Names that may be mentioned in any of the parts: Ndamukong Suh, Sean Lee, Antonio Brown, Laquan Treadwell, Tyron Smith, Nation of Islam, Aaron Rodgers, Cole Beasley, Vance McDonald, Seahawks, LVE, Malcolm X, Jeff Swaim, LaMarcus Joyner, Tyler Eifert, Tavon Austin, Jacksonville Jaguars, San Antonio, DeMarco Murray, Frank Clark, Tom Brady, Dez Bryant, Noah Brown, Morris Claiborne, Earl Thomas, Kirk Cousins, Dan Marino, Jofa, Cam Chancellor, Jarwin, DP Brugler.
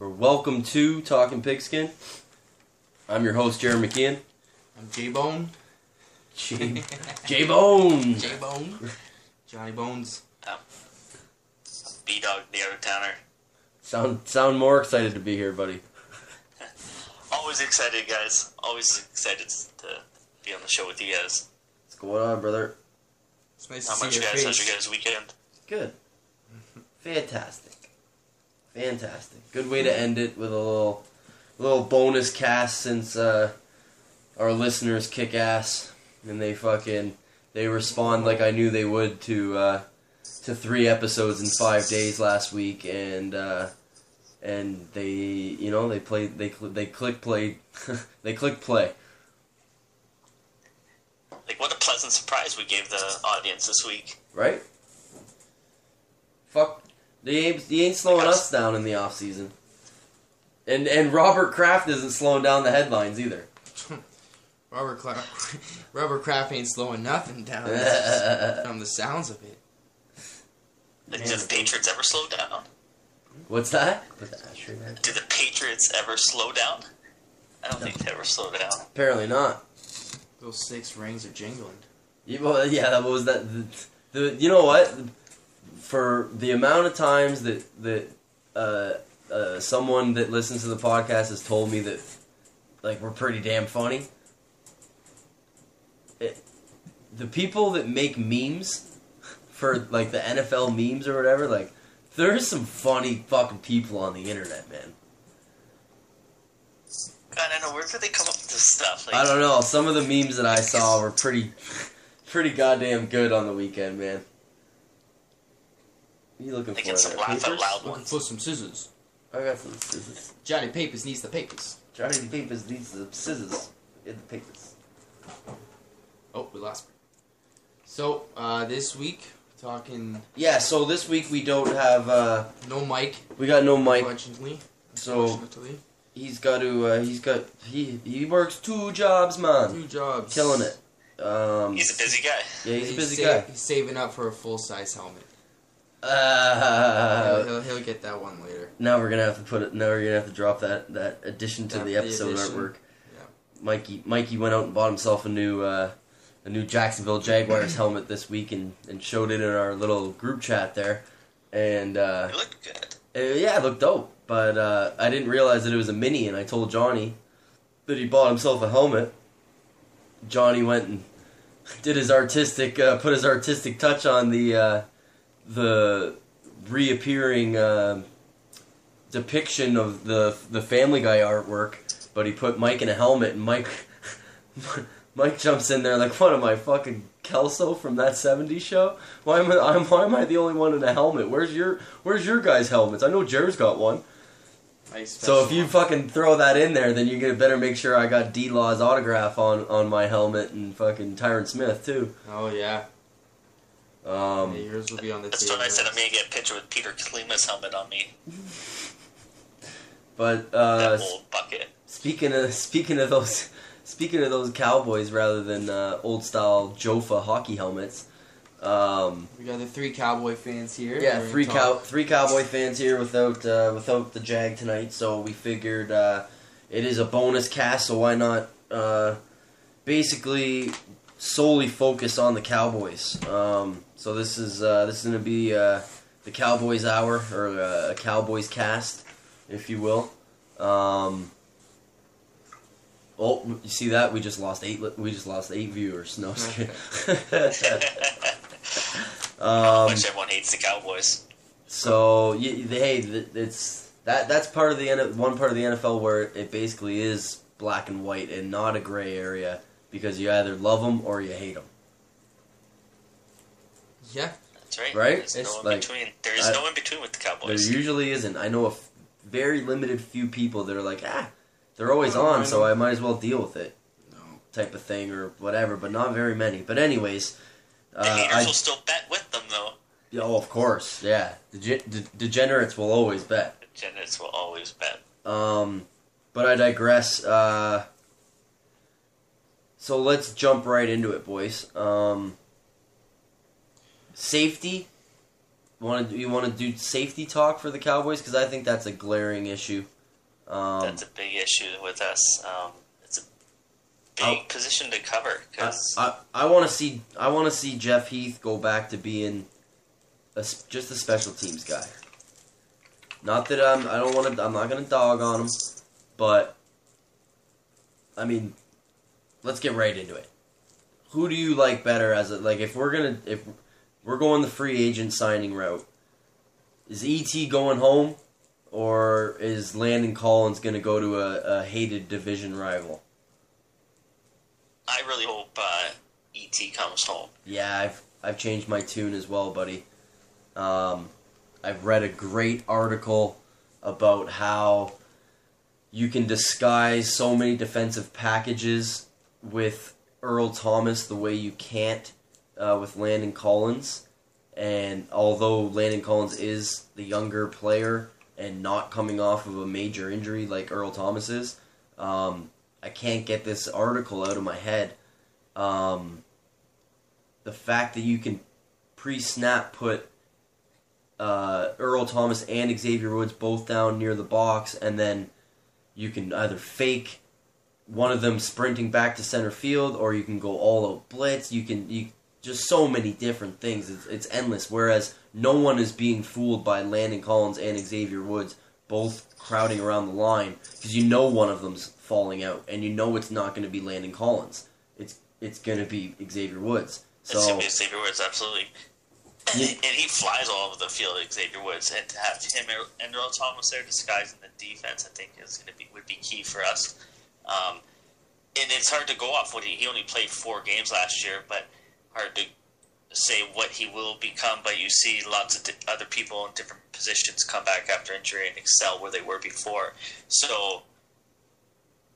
Welcome to Talking Pigskin. I'm your host, Jared McKeon. I'm J-Bone. J-Bone. J-Bone. Johnny Bones. B-Dog, the other towner. Sound more excited to be here, buddy. Always excited, guys. Always excited to be on the show with you guys. What's going on, brother? It's nice to see you guys. How's your guys' weekend? Good. Fantastic. Good way to end it with a little bonus cast since our listeners kick ass and they respond like I knew they would to 3 episodes in 5 days last week, and they click play. Like, what a pleasant surprise we gave the audience this week. Right? Fuck. They ain't slowing us down in the off season, and Robert Kraft isn't slowing down the headlines either. Robert Kraft ain't slowing nothing down. From the sounds of it, do the Patriots ever slow down? What's that? Do the Patriots ever slow down? I don't think they ever slow down. Apparently not. Those 6 rings are jingling. That was that. You know what? For the amount of times that someone that listens to the podcast has told me that, like, we're pretty damn funny, the people that make memes for, like, the NFL memes or whatever, like, there's some funny fucking people on the internet, man. God, I don't know, where do they come up with this stuff? Like, I don't know. Some of the memes that I saw were pretty goddamn good on the weekend, man. You looking for some laugh out loud ones? Put some scissors. I got some scissors. Johnny Papers needs the papers. Johnny Papers needs the scissors in the papers. Oh, we lost. So this week talking. Yeah. So this week we don't have no Mike. We got no Mike. Unfortunately. He's got to. He works 2 jobs, man. 2 jobs. Killing it. He's a busy guy. Yeah, he's a busy guy. He's saving up for a full-size helmet. He'll get that one later. Now we're gonna have to drop that addition to the episode artwork. Yeah. Mikey went out and bought himself a new Jacksonville Jaguars helmet this week and showed it in our little group chat there. And it looked good. It looked dope. But I didn't realize that it was a mini, and I told Johnny that he bought himself a helmet. Johnny went and did his artistic touch on the reappearing depiction of the Family Guy artwork, but he put Mike in a helmet, and Mike jumps in there like, what am I, fucking Kelso from That 70s Show? Why am I the only one in a helmet? Where's your guys' helmets? I know Jer's got one. So if you fucking throw that in there, then you better make sure I got D-Law's autograph on my helmet, and fucking Tyron Smith too. Oh yeah. Yours will be on the that's what I said. I'm gonna get a picture with Peter Klima's helmet on me. But that old bucket. Speaking of those Cowboys rather than old style Jofa hockey helmets, we got the 3 Cowboy fans here. Yeah, 3 Cowboy fans here without the Jag tonight. So we figured it is a bonus cast, so why not basically solely focus on the Cowboys. So this is going to be the Cowboys Hour, or a Cowboys Cast, if you will. You see that? We just lost 8 viewers. No, just kidding. How much everyone hates the Cowboys. So that's part of one part of the NFL where it basically is black and white and not a gray area, because you either love them or you hate them. Yeah. That's right? Right? There's no in between. There's no in between with the Cowboys. There usually isn't. I know a very limited few people that are like, they're always on, so I might as well deal with it. Type of thing or whatever, but not very many. But anyways, the haters will still bet with them, though. Oh, of course, yeah. Degenerates will always bet. Degenerates will always bet. But I digress. So let's jump right into it, boys. Safety. You want to do safety talk for the Cowboys? Because I think that's a glaring issue. That's a big issue with us. Position to cover. Cause I want to see Jeff Heath go back to being just a special teams guy. Not that I'm not gonna dog on him, but I mean, let's get right into it. Who do you like better if we're going the free agent signing route? Is E.T. going home, or is Landon Collins gonna go to a hated division rival? I really hope E.T. comes home. Yeah, I've changed my tune as well, buddy. I've read a great article about how you can disguise so many defensive packages with Earl Thomas the way you can't with Landon Collins. And although Landon Collins is the younger player and not coming off of a major injury like Earl Thomas is, I can't get this article out of my head. The fact that you can pre-snap put Earl Thomas and Xavier Woods both down near the box, and then you can either fake one of them sprinting back to center field, or you can go all-out blitz. You just so many different things. It's endless, whereas no one is being fooled by Landon Collins and Xavier Woods both crowding around the line, because you know one of them's falling out, and you know it's not going to be Landon Collins. It's going to be Xavier Woods. It's going to be Xavier Woods, absolutely. And he flies all over the field, Xavier Woods, and to have him and Earl Thomas there disguising the defense, I think would be key for us. And it's hard to go off what he only played 4 games last year, but hard to say what he will become. But you see lots of other people in different positions come back after injury and excel where they were before. So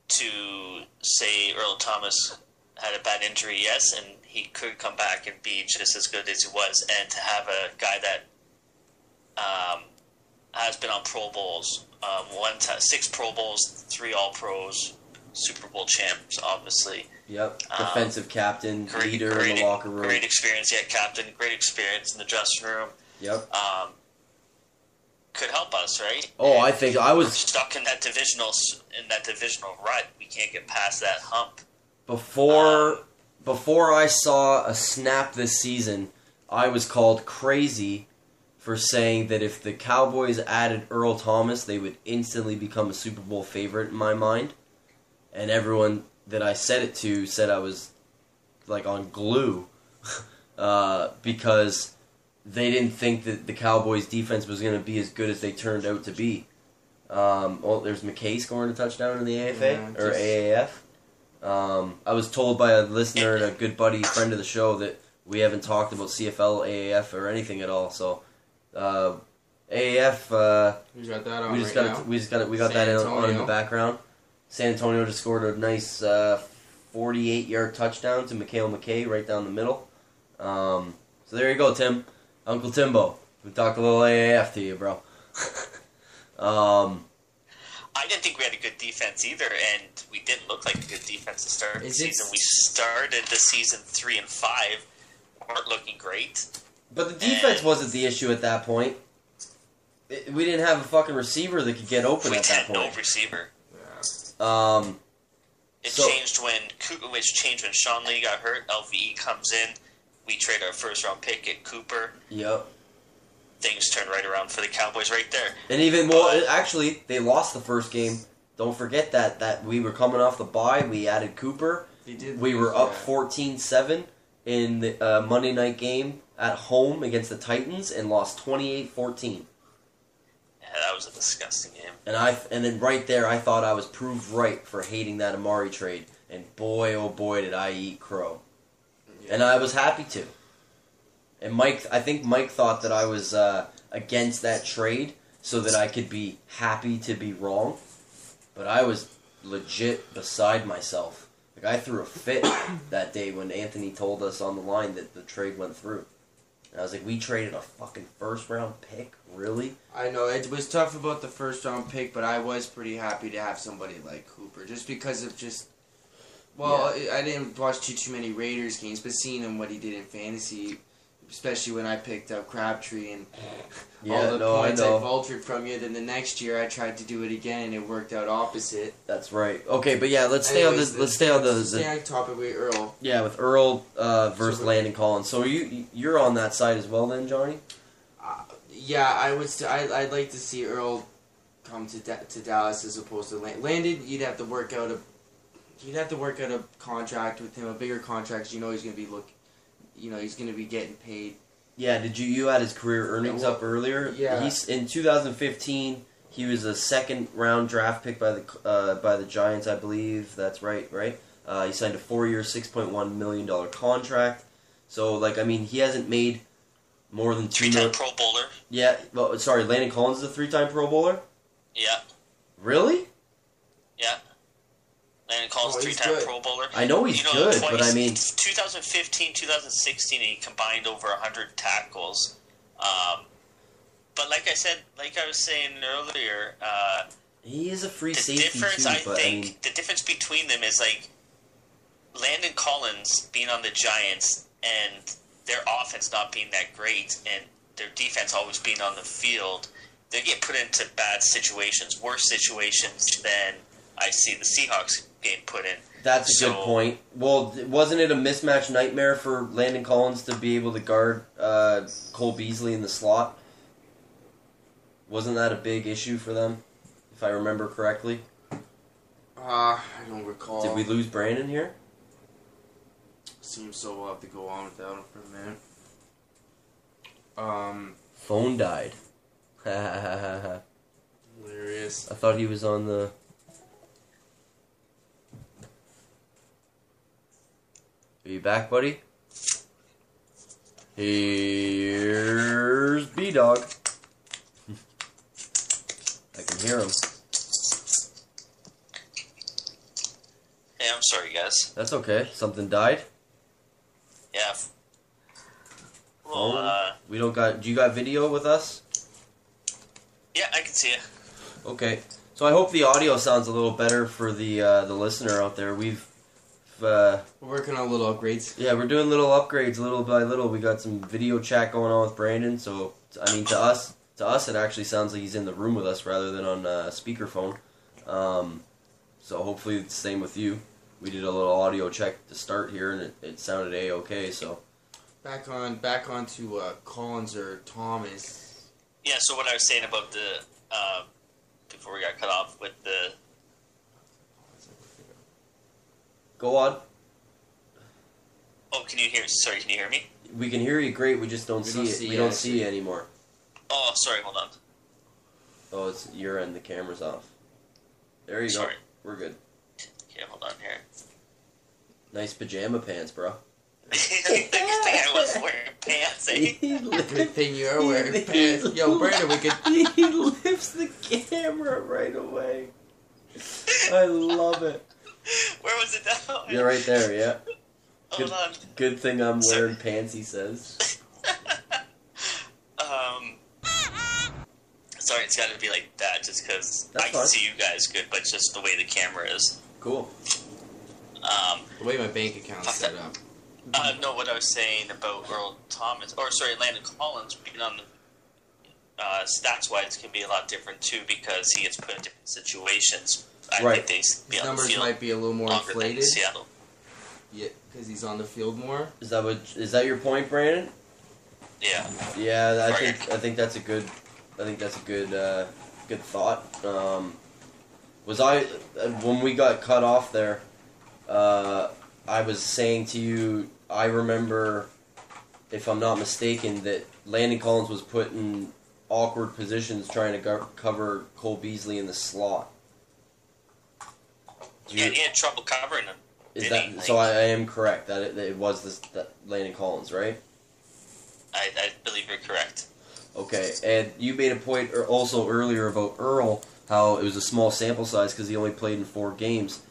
to say Earl Thomas had a bad injury, yes, and he could come back and be just as good as he was, and to have a guy that has been on Pro Bowls, 6 Pro Bowls, 3 All-Pros, Super Bowl champs, obviously. Yep, defensive captain, leader in the locker room. Great experience, captain, great experience in the dressing room. Yep. Could help us, right? I think I was stuck in that divisional rut. We can't get past that hump. Before I saw a snap this season, I was called crazy for saying that if the Cowboys added Earl Thomas, they would instantly become a Super Bowl favorite in my mind. And everyone that I said it to said I was like on glue because they didn't think that the Cowboys' defense was going to be as good as they turned out to be. There's McKay scoring a touchdown in the AAF. I was told by a listener and a good buddy, friend of the show, that we haven't talked about CFL, AAF, or anything at all. So AAF, we got that on we just right got now. It, we just got it, we got San that on in the background. San Antonio just scored a nice 48-yard touchdown to McKay right down the middle. So there you go, Tim. Uncle Timbo. We talked a little AAF to you, bro. I didn't think we had a good defense either, and we didn't look like a good defense to start the season. We started the season 3-5, weren't looking great. But the defense wasn't the issue at that point. We didn't have a fucking receiver that could get open at that point. We had no receiver. It changed when Sean Lee got hurt. LVE comes in. We trade our first-round pick at Cooper. Yep. Things turn right around for the Cowboys right there. And even more, actually, they lost the first game. Don't forget that we were coming off the bye. We added Cooper. We were up 14-7 in the Monday night game at home against the Titans and lost 28-14. Yeah, that was a disgusting game. And then right there, I thought I was proved right for hating that Amari trade. And boy, oh boy, did I eat crow. And I was happy to. And Mike, I think Mike thought that I was against that trade so that I could be happy to be wrong. But I was legit beside myself. Like, I threw a fit that day when Anthony told us on the line that the trade went through. And I was like, we traded a fucking first-round pick? Really? I know. It was tough about the first-round pick, but I was pretty happy to have somebody like Cooper. Just because of just... Well, yeah. I didn't watch too many Raiders games, but seeing him what he did in fantasy... Especially when I picked up Crabtree and points I vultured from you. Then the next year I tried to do it again and it worked out opposite. That's right. Okay, but yeah, let's stay on this. Let's stay on topic with Earl. Yeah, with Earl versus Landon Collins. So you're on that side as well then, Johnny? Yeah, I would. I'd like to see Earl come to Dallas as opposed to Landon. Landon, you'd have to work out a contract with him, a bigger contract. You know he's going to be looking. You know, he's going to be getting paid. Yeah, did you had his career earnings up earlier? Yeah. He's, in 2015, he was a second-round draft pick by the Giants, I believe. That's right, right? He signed a 4-year, $6.1 million contract. So, like, I mean, he hasn't made more than three-time Pro Bowler. Yeah. Well, sorry, Landon Collins is a three-time Pro Bowler? Yeah. Really? Yeah. Landon Collins, three-time Pro Bowler. I know he's good, but I mean... 2015, 2016, he combined over 100 tackles. But like I said, like I was saying earlier... he is a free safety, too, the difference between them is, like, Landon Collins being on the Giants and their offense not being that great and their defense always being on the field, they get put into bad situations, worse situations than... I see the Seahawks game put in. That's a good point. Well, wasn't it a mismatch nightmare for Landon Collins to be able to guard Cole Beasley in the slot? Wasn't that a big issue for them, if I remember correctly? I don't recall. Did we lose Brandon here? Seems so. We'll have to go on without him for a minute. Phone died. Hilarious. I thought he was on the... Are you back, buddy? Here's B-Dog. I can hear him. Hey, I'm sorry, guys. That's okay. Something died? Yeah. Well, we don't got... Do you got video with us? Yeah, I can see it. Okay. So I hope the audio sounds a little better for the listener out there. We're working on little upgrades. Yeah, we're doing little upgrades little by little. We got some video chat going on with Brandon, so I mean to us it actually sounds like he's in the room with us rather than on speakerphone. So hopefully it's the same with you. We did a little audio check to start here and it sounded A-okay, so back on to Collins or Thomas. Yeah, so what I was saying about the before we got cut off with the... Go on. Oh, can you hear? Sorry, can you hear me? We can hear you great, we just don't see it. We don't see you anymore. Oh, sorry, hold on. Oh, it's your end, the camera's off. There you go. We're good. Okay, hold on here. Nice pajama pants, bro. Good thing I wasn't wearing pants, eh? Good thing you are wearing pants. Yo, Brandon, we could... He lifts the camera right away. I love it. Where was it now? Yeah, right there, yeah. Hold on. Good thing I'm wearing pants, he says. Sorry, it's got to be like that just because I can see you guys good, but just the way the camera is. Cool. The way my bank account's set up. No, what I was saying about Earl Thomas, or sorry, Landon Collins, being on the stats-wise can be a lot different too because he gets put in different situations. I think his numbers might be a little more inflated. Seattle. Yeah, because he's on the field more. Is that your point, Brandon? Yeah. Yeah, I think that's a good. I think that's a good. Good thought. When we got cut off there? I was saying to you, I remember, if I'm not mistaken, that Landon Collins was put in awkward positions trying to cover Cole Beasley in the slot. Yeah, he had trouble covering him. Is that, so I am correct that it was Landon Collins, right? I believe you're correct. Okay, and you made a point also earlier about Earl, how it was a small sample size because he only played in 4 games.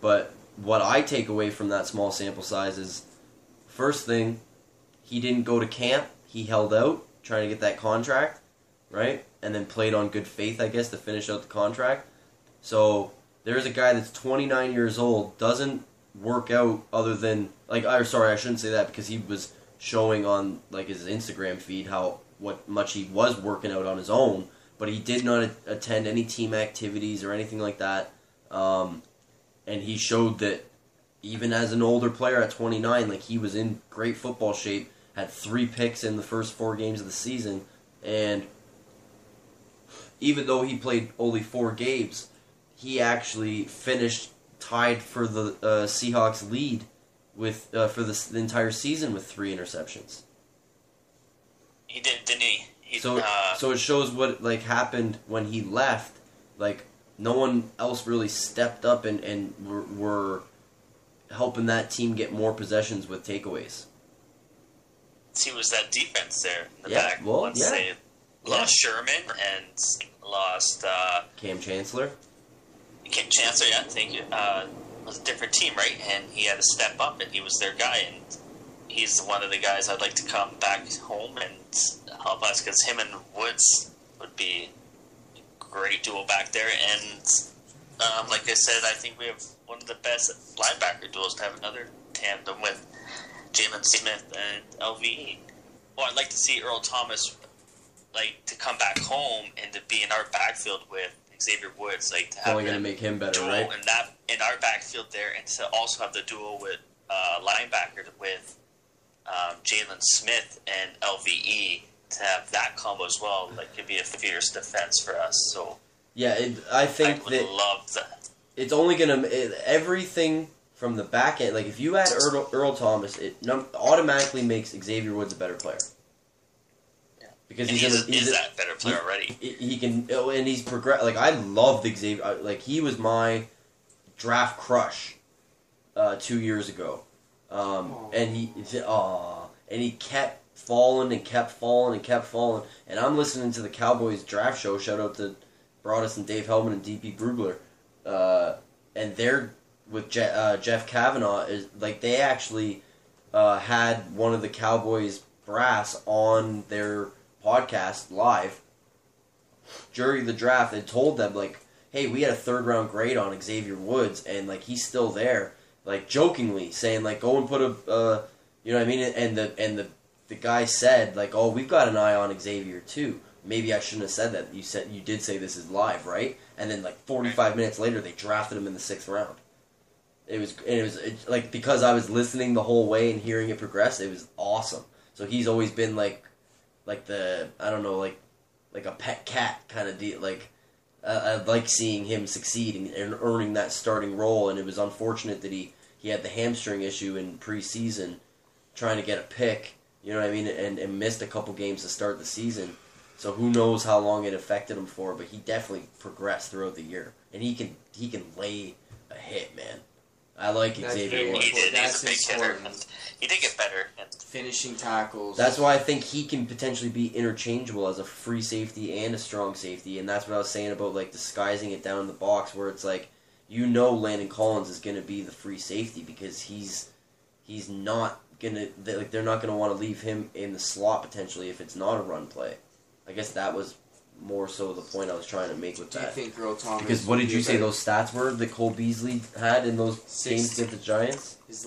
But what I take away from that small sample size is, first thing, he didn't go to camp. He held out, trying to get that contract, right? And then played on good faith, I guess, to finish out the contract. So there's a guy that's 29 years old, doesn't work out other than, like, I'm sorry, I shouldn't say that because he was showing on, like, his Instagram feed how what much he was working out on his own, but he did not attend any team activities or anything like that. And he showed that even as an older player at 29, like, he was in great football shape, had 3 picks in the first 4 games of the season, and even though he played only 4 games, he actually finished tied for the Seahawks lead with for the entire season with 3 interceptions. He did, didn't he? So it shows what, like, happened when he left. Like, no one else really stepped up and were helping that team get more possessions with takeaways. See, was that defense there in the back? Well, once they lost Sherman and lost Cam Chancellor. Cam Chancellor, yeah, I think it was a different team, right? And he had to step up, and he was their guy, and he's one of the guys I'd like to come back home and help us, because him and Woods would be a great duo back there. And like I said, I think we have one of the best linebacker duels to have another tandem with Jaylon Smith and LVE. Well, I'd like to see Earl Thomas, like, to come back home and to be in our backfield with Xavier Woods, like, to have to make him better, right? And that in our backfield there, and to also have the duel with linebacker with Jaylon Smith and LVE, to have that combo as well, like, could be a fierce defense for us. So yeah, I think I would love that. It's only gonna everything from the back end. Like, if you add Earl Thomas, it automatically makes Xavier Woods a better player. Because he's that better player already. He can, and he's progressed. Like, I loved Xavier. Like, he was my draft crush 2 years ago, and he kept falling and kept falling and kept falling. And I'm listening to the Cowboys draft show. Shout out to Broadus and Dave Hellman and DP Brugler, and they're with Jeff Kavanaugh. Is like they actually had one of the Cowboys brass on their podcast live during the draft and told them, like, hey, we had a 3rd round grade on Xavier Woods, and, like, he's still there, like, jokingly saying, like, go and put a you know what I mean, and the guy said, like, oh, we've got an eye on Xavier too, maybe I shouldn't have said that, you did say this is live, right? And then, like, 45 minutes later they drafted him in the 6th round. It was like, because I was listening the whole way and hearing it progress, it was awesome. So he's always been like the, I don't know, like a pet cat kind of deal. Like, I like seeing him succeed and earning that starting role. And it was unfortunate that he had the hamstring issue in preseason, trying to get a pick. You know what I mean? And missed a couple games to start the season. So who knows how long it affected him for? But he definitely progressed throughout the year. And he can lay a hit, man. I like Xavier Woods. That's his hitter. He did get better at finishing tackles. That's why I think he can potentially be interchangeable as a free safety and a strong safety, and that's what I was saying about, like, disguising it down in the box, where it's like, you know, Landon Collins is going to be the free safety because he's not going to, like, they're not going to want to leave him in the slot potentially if it's not a run play. I guess that was more so the point I was trying to make with that. Do you think Earl Thomas? Because what did you say those stats were that Cole Beasley had in those games against the Giants? His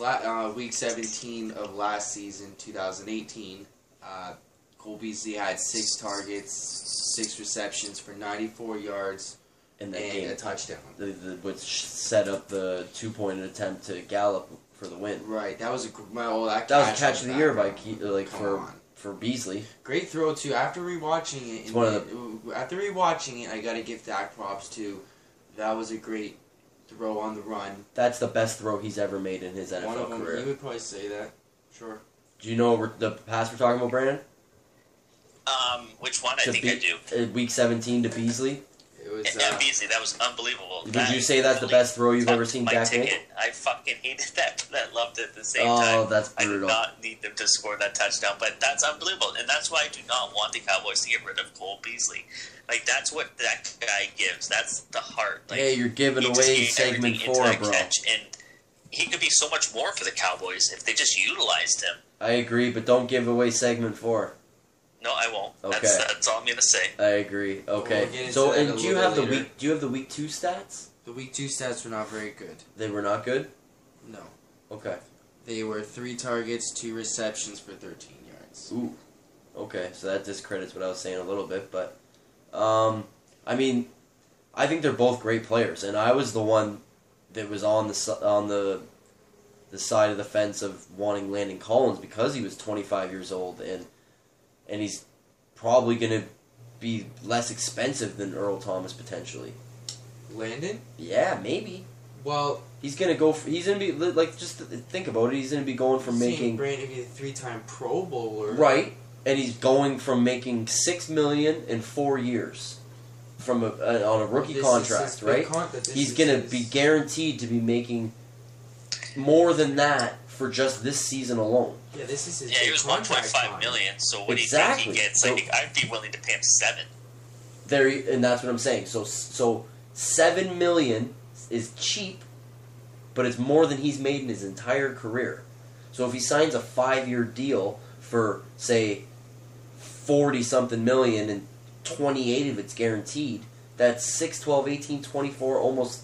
week 17 of last season, 2018, Cole Beasley had 6 targets, 6 receptions for 94 yards, and a touchdown. Which set up the 2-point attempt to Gallup for the win. Right, that was a catch of the year for Beasley. Great throw, too. After rewatching it, I got to give Dak props, too. That was a great throw on the run. That's the best throw he's ever made in his NFL career. You would probably say that. Sure. Do you know the pass we're talking about, Brandon? Which one? I think I do. Week 17 to Beasley. It was and Beasley. That was unbelievable. Did you say that's the best throw you've ever seen Dak make? I fucking hated that, but I loved it at the same time. Oh, that's brutal. I did not need them to score that touchdown, but that's unbelievable, and that's why I do not want the Cowboys to get rid of Cole Beasley. Like, that's what that guy gives. That's the heart. Like, hey, you're giving away segment 4, bro. And he could be so much more for the Cowboys if they just utilized him. I agree, but don't give away segment 4. No, I won't. Okay. That's all I'm gonna say. I agree. Okay. We'll so, and do you have the week 2 stats? The week 2 stats were not very good. They were not good? No. Okay. They were 3 targets, 2 receptions for 13 yards. Ooh. Okay, so that discredits what I was saying a little bit, but I mean, I think they're both great players, and I was the one that was on the side of the fence of wanting Landon Collins because he was 25 years old and he's probably going to be less expensive than Earl Thomas, potentially. Landon? Yeah, maybe. Well... He's going to go for... He's going to be... Like, just think about it. He's going to be going from making... Brandon be a 3-time Pro Bowler. Right. And he's going from making $6 million in 4 years from on a rookie contract, right? He's going to be guaranteed to be making more than that for just this season alone. Yeah, this is his yeah, he was $1.5 million. So what do you think he gets? So, like, I'd be willing to pay him $7 million. There, and that's what I'm saying. So $7 million is cheap, but it's more than he's made in his entire career. So if he signs a 5-year deal for say 40-something million and 28 of it's guaranteed, that's 6, 12, 18, 24, almost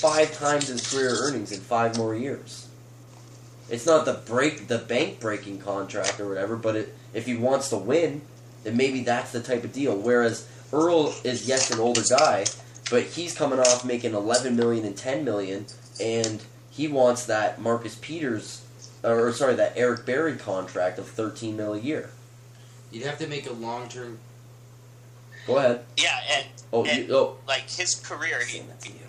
5 times his career earnings in 5 more years. It's not the bank breaking contract or whatever, but if he wants to win, then maybe that's the type of deal. Whereas Earl is an older guy, but he's coming off making $11 million and $10 million, and he wants that that Eric Berry contract of $13 million a year. You'd have to make a long term. Go ahead. Yeah, like his career,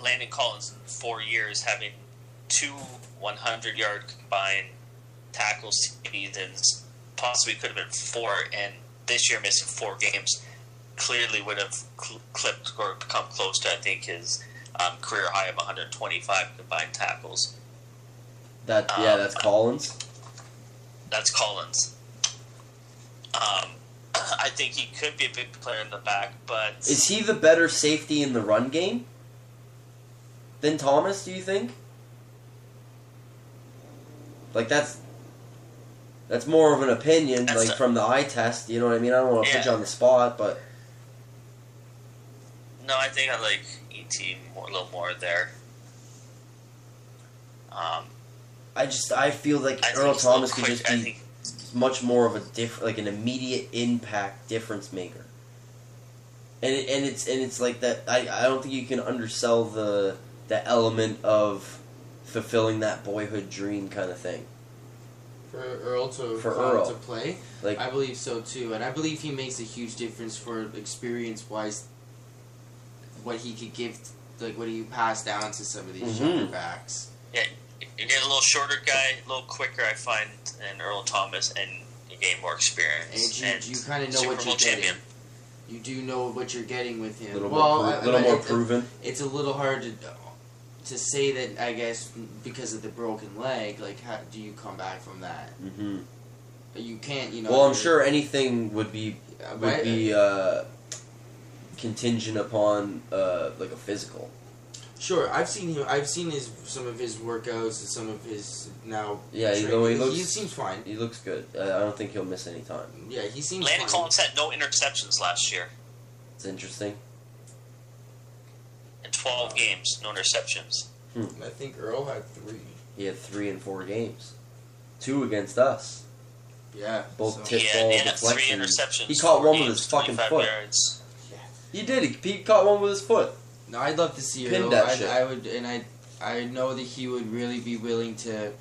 Landon Collins in 4 years having 2. 100-yard combined tackle seasons, possibly could have been 4, and this year missing 4 games clearly would have clipped or come close to, I think, his career high of 125 combined tackles. That's Collins? That's Collins. I think he could be a big player in the back, but... Is he the better safety in the run game than Thomas, do you think? Like, that's more of an opinion, from the eye test, you know what I mean? I don't want to put you on the spot, but... No, I think I like E.T. a little more there. I feel like Earl Thomas could just be much more of a an immediate impact difference maker. And it's like that, I don't think you can undersell the element of... fulfilling that boyhood dream kind of thing. For Earl to play? Like, I believe so too, and I believe he makes a huge difference for experience-wise what he could give, like what he passed down to some of these younger backs. Yeah, you get a little shorter guy, a little quicker, I find, than Earl Thomas, and you gain more experience. And you kind of know what you're getting. You do know what you're getting with him. A little more proven. It's a little hard to... To say that, I guess, because of the broken leg, like, how do you come back from that? Mm-hmm. You can't, you know... Well, I'm sure anything would be contingent upon, a physical. Sure, I've seen some of his workouts and some of his now... Yeah, he seems fine. He looks good. I don't think he'll miss any time. Yeah, he seems fine. Landon Collins had no interceptions last year. It's interesting. 12 games, no interceptions. I think Earl had 3. He had 3 in 4 games. 2 against us. Yeah. Both tip ball deflections. 3 interceptions. He caught one with his fucking foot. Yards. Yeah. He did. He caught one with his foot. No, I'd love to see Earl. I know that he would really be willing to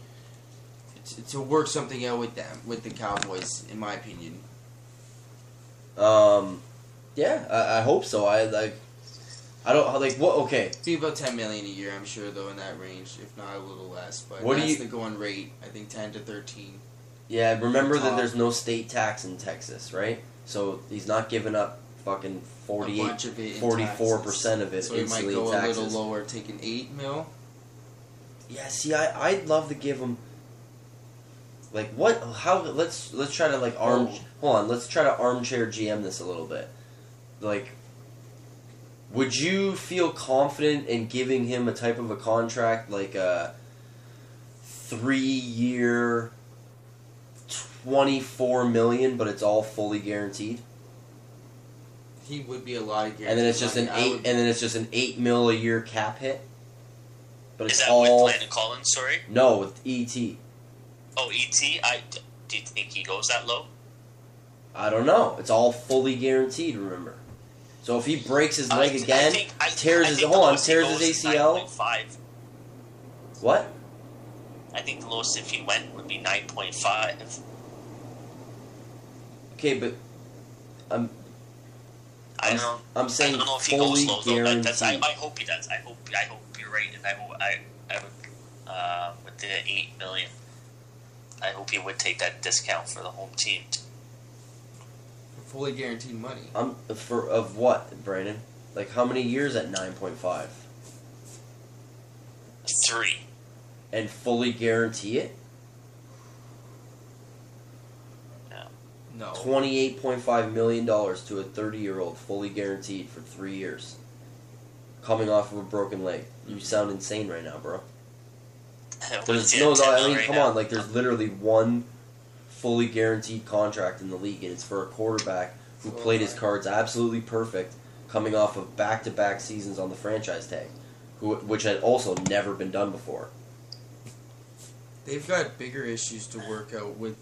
work something out with them, with the Cowboys, in my opinion. Yeah, I hope so. I don't like what. Okay, it'd be about $10 million a year, I'm sure, though, in that range, if not a little less. But that's the going rate. I think 10 to 13. Yeah, remember that there's no state tax in Texas, right? So he's not giving up fucking 44% of it. So you might go a little lower, take an $8 million. Yeah, see, I'd love to give them. Like what? How? Let's try to like Hold on, let's try to armchair GM this a little bit. Like, would you feel confident in giving him a type of a contract like a 3-year, $24 million, but it's all fully guaranteed? He would be a lot of guaranteed. And then it's just an $8 million a year cap hit. But it's with Landon Collins? Sorry. No, with ET. Oh, ET. Do you think he goes that low? I don't know. It's all fully guaranteed. Remember. So if he breaks his leg again, tears his ACL. 9.5. What? I think the lowest if he went would be 9.5. Okay, but I'm saying I don't know if he goes low, though. I hope he does. I hope you're right, and I hope with the $8 million, I hope he would take that discount for the home team. Fully guaranteed money. Of what, Brandon? Like how many years at 9.5? 3. And fully guarantee it? No. $28.5 million to a 30-year-old fully guaranteed for 3 years. Coming off of a broken leg. You sound insane right now, bro. There's literally one fully guaranteed contract in the league, and it's for a quarterback who played his cards absolutely perfect, coming off of back-to-back seasons on the franchise tag, which had also never been done before. They've got bigger issues to work out with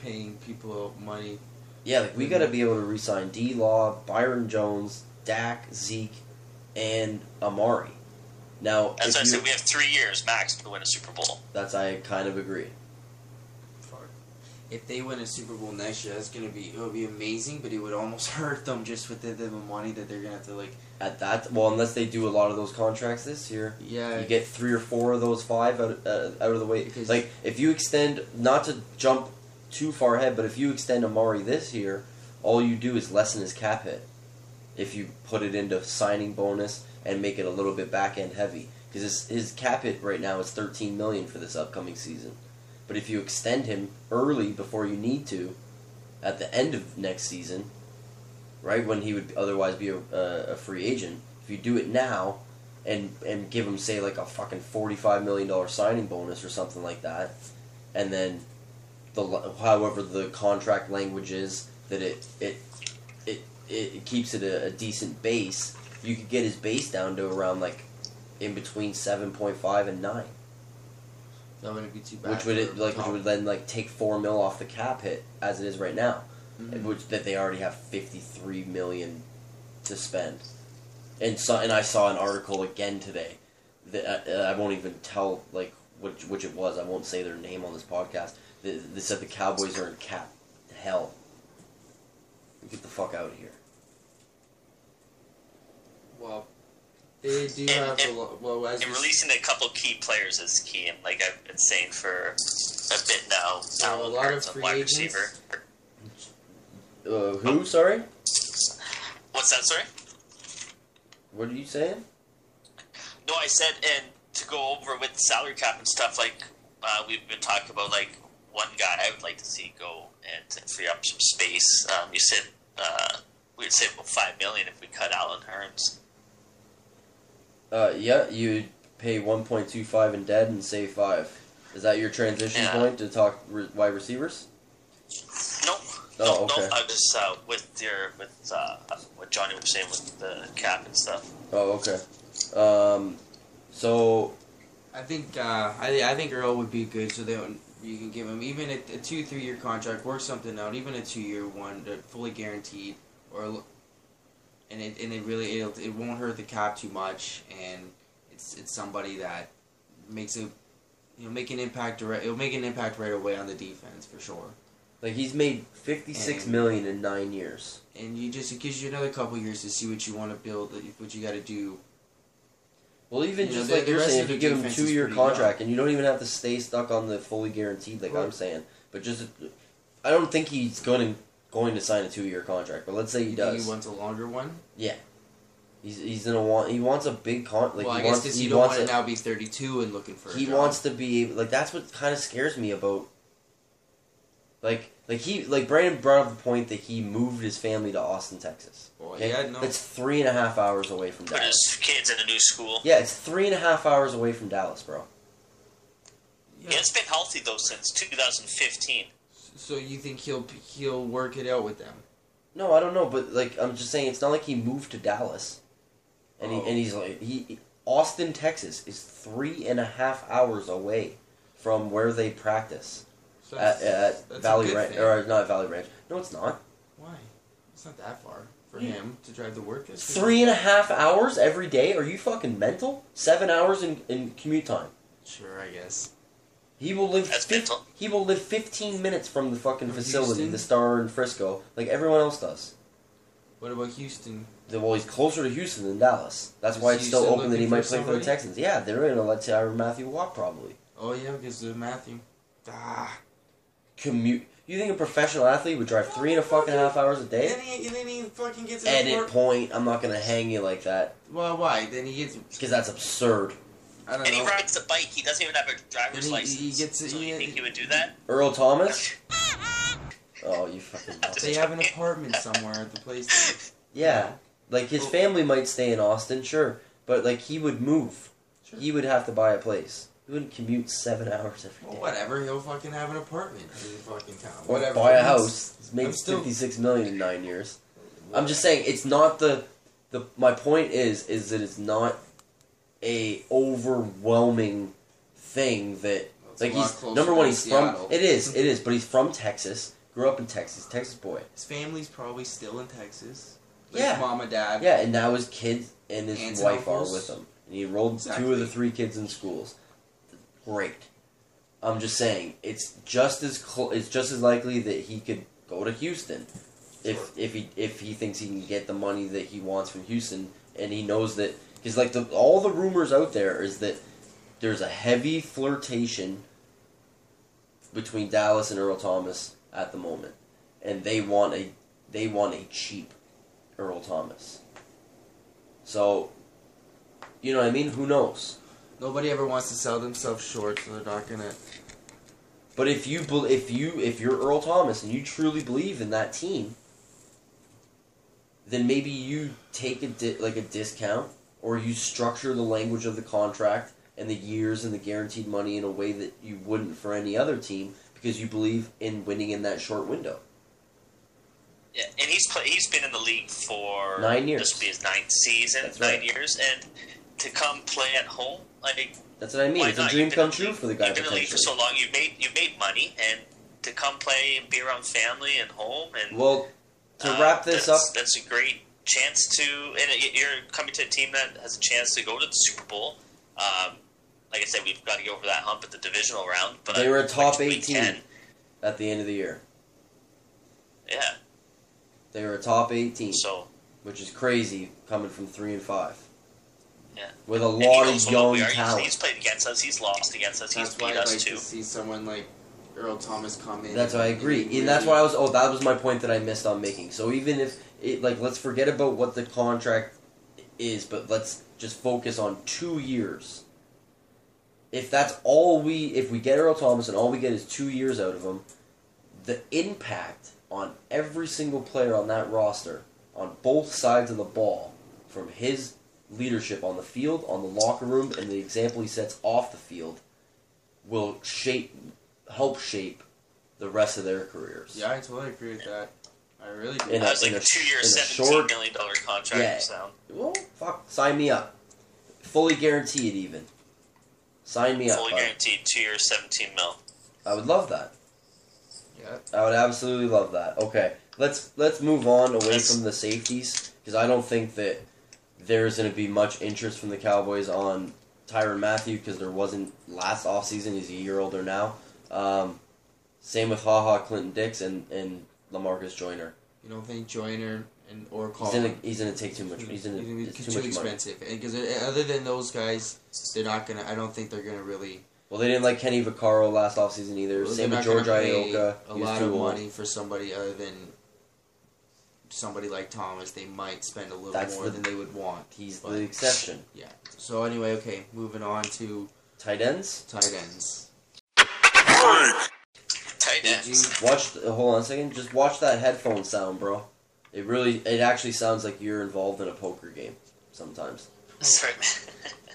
paying people money. Yeah, like we got to be able to re-sign D-Law, Byron Jones, Dak, Zeke, and Amari. Now, as I said, we have 3 years max to win a Super Bowl. I kind of agree. If they win a Super Bowl next year, it would be amazing, but it would almost hurt them just with the money that they're gonna have to unless they do a lot of those contracts this year. Yeah, you get 3 or 4 of those 5 out of the way. Like if you extend, not to jump too far ahead, but if you extend Amari this year, all you do is lessen his cap hit. If you put it into signing bonus and make it a little bit back end heavy, because his cap hit right now is $13 million for this upcoming season. But if you extend him early before you need to, at the end of next season, right, when he would otherwise be a free agent, if you do it now and give him, say, like a fucking $45 million signing bonus or something like that, and then however the contract language is that it keeps it a decent base, you could get his base down to around like in between 7.5 and 9. That wouldn't be too bad. Which would then take $4 million off the cap hit as it is right now, that they already have $53 million to spend. And I saw an article again today that I won't even tell which it was. I won't say their name on this podcast. They said the Cowboys are in cap hell. Get the fuck out of here. Well. They do have a lot. Well, and releasing a couple key players is key, and like I've been saying for a bit now, a lot of free wide receiver. Who? Oh. Sorry. What's that? Sorry. What are you saying? No, I said, and to go over with the salary cap and stuff, we've been talking about, one guy I would like to see go and free up some space. You said we'd save about $5 million if we cut Allen Hurns. Yeah, you pay 1.25 in dead and save 5. Is that your transition point to talk wide receivers? Nope. Oh, okay. No, I was with what Johnny was saying with the cap and stuff. Oh, okay. So I think I think Earl would be good. So you can give him even a 2-3 year contract, work something out, even a 2-year one, fully guaranteed or. And it won't hurt the cap too much, and it's somebody that makes make an impact. It'll make an impact right away on the defense for sure. Like he's made $56 million in 9 years, and it gives you another couple years to see what you want to build, what you got to do. Well, even you're saying, if you give him 2-year contract, and you don't even have to stay stuck on the fully guaranteed, I'm saying, but I don't think he's going to going to sign a 2-year contract, but let's say he does. Think he wants a longer one. Yeah, he's gonna want. He wants a big contract. Like, well, I guess because you don't want to now be 32 and looking for. He wants to be like that's what kind of scares me about. Like Brandon brought up the point that he moved his family to Austin, Texas. Well, okay? Yeah, no. It's 3.5 hours away from Dallas. Put his kids in a new school. Yeah, it's 3.5 hours away from Dallas, bro. Yeah, it's been healthy though since 2015. So you think he'll work it out with them? No, I don't know, but like I'm just saying, it's not like he moved to Dallas, and Austin, Texas is 3.5 hours away from where they practice. So at Valley Ranch, or not Valley Ranch. No, it's not. Why? It's not that far for him to drive to work. 3.5 hours every day? Are you fucking mental? 7 hours in commute time. Sure, I guess. He will live 15 minutes from the fucking facility, Houston? The Star in Frisco, like everyone else does. What about Houston? Well, he's closer to Houston than Dallas. That's why it's still open that he might play for the Texans. Yeah, they're going to let Tyrann Mathieu walk probably. Oh, yeah, because of Matthew. Commute. You think a professional athlete would drive 3.5 hours a day? Then he fucking gets it. Edit point. I'm not gonna hang you like that. Well, why? Then he gets. Because that's absurd. I don't know. And he rides a bike. He doesn't even have a driver's license. You think he would do that? Earl Thomas. Oh, you fucking. They have an apartment somewhere at the place. Yeah, like his family might stay in Austin, sure, but like he would move. Sure. He would have to buy a place. He wouldn't commute 7 hours every day. Well, whatever. He'll fucking have an apartment in fucking town. Or whatever. Buy a house. He's made $56 million in 9 years. I'm just saying, it's not the. My point is that it's not a overwhelming thing that it's like he's number one. He's from Seattle. It is, but he's from Texas. Grew up in Texas. Texas boy. His family's probably still in Texas. Like yeah, mom and dad. Yeah, and now his kids and his wife are with him, and he enrolled two of the three kids in schools. Great. I'm just saying, it's just as likely that he could go to Houston if he thinks he can get the money that he wants from Houston, and he knows that because like all the rumors out there is that there's a heavy flirtation between Dallas and Earl Thomas at the moment, and they want a cheap Earl Thomas. So, you know what I mean? Who knows? Nobody ever wants to sell themselves short, so they're not gonna. But if you're Earl Thomas and you truly believe in that team, then maybe you take a discount, or you structure the language of the contract and the years and the guaranteed money in a way that you wouldn't for any other team because you believe in winning in that short window. Yeah, and he's been in the league for 9 years. This will be his ninth season. That's right. 9 years, and to come play at home. Like, that's what I mean. It's a dream come true for the guy. You've been in the league for so long. You've made money, and to come play and be around family and home and well, to wrap this up, that's a great chance to. And you're coming to a team that has a chance to go to the Super Bowl. Like I said, we've got to get over that hump at the divisional round. But they were a top 18 at the end of the year. Yeah, they were a top 18. So, which is crazy coming from 3-5. Yeah. With a lot of young talent. He's played against us, he's lost against us, he's beat us too. That's why I like to see someone like Earl Thomas come in. That's why I agree. And that's why I was, that was my point that I missed on making. So even if, let's forget about what the contract is, but let's just focus on 2 years. If that's all if we get Earl Thomas and all we get is 2 years out of him, the impact on every single player on that roster, on both sides of the ball, from his leadership on the field, on the locker room, and the example he sets off the field will help shape the rest of their careers. Yeah, I totally agree with that. I really do. That was like a 2-year, $17 million contract. Yeah. Sound. Well, fuck, sign me up. Fully guaranteed, even. Sign me up. Fully guaranteed, 2 years, $17 million. I would love that. Yeah. I would absolutely love that. Okay, let's move on away from the safeties because I don't think that there's going to be much interest from the Cowboys on Tyrann Mathieu because there wasn't last offseason. He's a year older now. Same with Clinton Dix and LaMarcus Joyner. You don't think Joyner or Coleman? He's going to take too much. He's going to too expensive. Because other than those guys, they're not going to. I don't think they're going to really. Well, they didn't like Kenny Vaccaro last offseason either. Well, same with George Iioka. A lot of money for somebody other than somebody like Thomas, they might spend a little more than they would want. He's the exception. Yeah. So anyway, okay, moving on to... Tight ends. Tight ends. Hold on a second. Just watch that headphone sound, bro. It actually sounds like you're involved in a poker game sometimes. Sorry, man.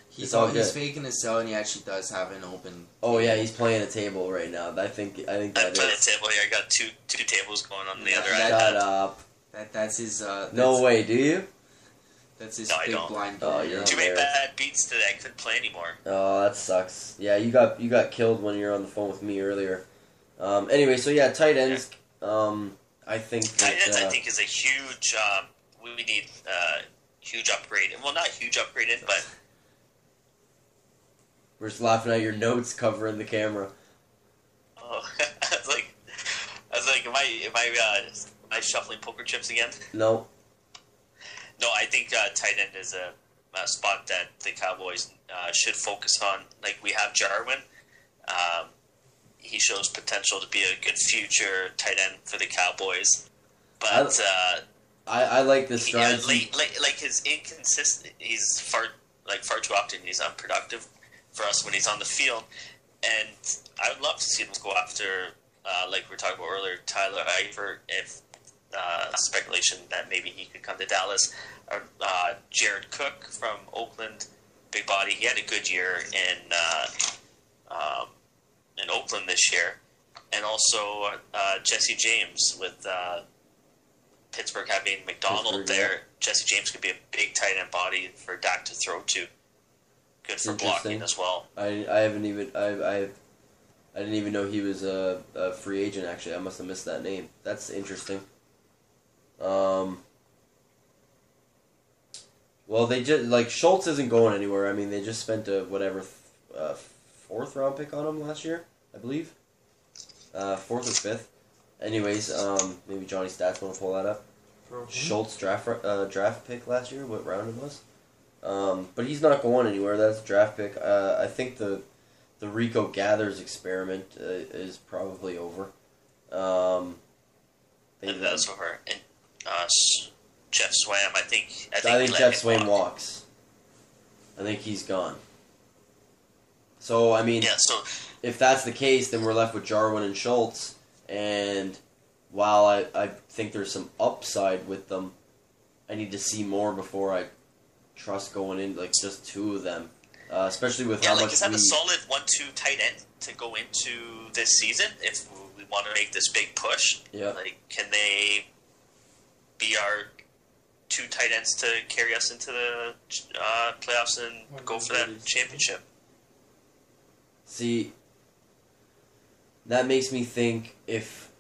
He's faking his cell, and he actually does have an open. Oh yeah, he's playing a table right now. I think that is. I'm playing a table. Yeah, I got two tables going on the other iPad. Shut up. That's his. No way, do you? That's his big blind. Oh, you're too many bad beats today. I couldn't play anymore. Oh, that sucks. Yeah, you got killed when you were on the phone with me earlier. Anyway, so yeah, tight ends. Yeah. I think tight ends. I think is a huge. We need huge upgrade. Well, not huge upgraded, but. We're just laughing at your notes covering the camera. Oh, I was like, am I shuffling poker chips again? No. No, I think tight end is a spot that the Cowboys should focus on. Like, we have Jarwin. He shows potential to be a good future tight end for the Cowboys. But I like this strategy. Yeah, like his inconsistent. He's far too often. He's unproductive for us when he's on the field, and I would love to see them go after, like we were talking about earlier, Tyler Eifert, if speculation that maybe he could come to Dallas, or Jared Cook from Oakland, big body. He had a good year in Oakland this year, and also Jesse James with Pittsburgh having McDonald there. Yeah. Jesse James could be a big tight end body for Dak to throw to. Good for blocking as well. I didn't even know he was a free agent. Actually, I must have missed that name. That's interesting. Well, they just Schultz isn't going anywhere. I mean, they just spent a fourth round pick on him last year, I believe. Fourth or fifth. Anyways, maybe Johnny Stats want to pull that up. Mm-hmm. Schultz draft pick last year. What round it was? But he's not going anywhere. That's a draft pick. I think the Rico Gathers experiment is probably over. That's over. And Jeff Swaim, I think Jeff Swaim walks. I think he's gone. So I mean, yeah, so if that's the case, then we're left with Jarwin and Schultz. And while I think there's some upside with them, I need to see more before I trust going in, like, just two of them. Especially with how much just have a solid 1-2 tight end to go into this season if we want to make this big push. Yeah. Like, can they be our two tight ends to carry us into the playoffs and go for that championship? See, that makes me think if...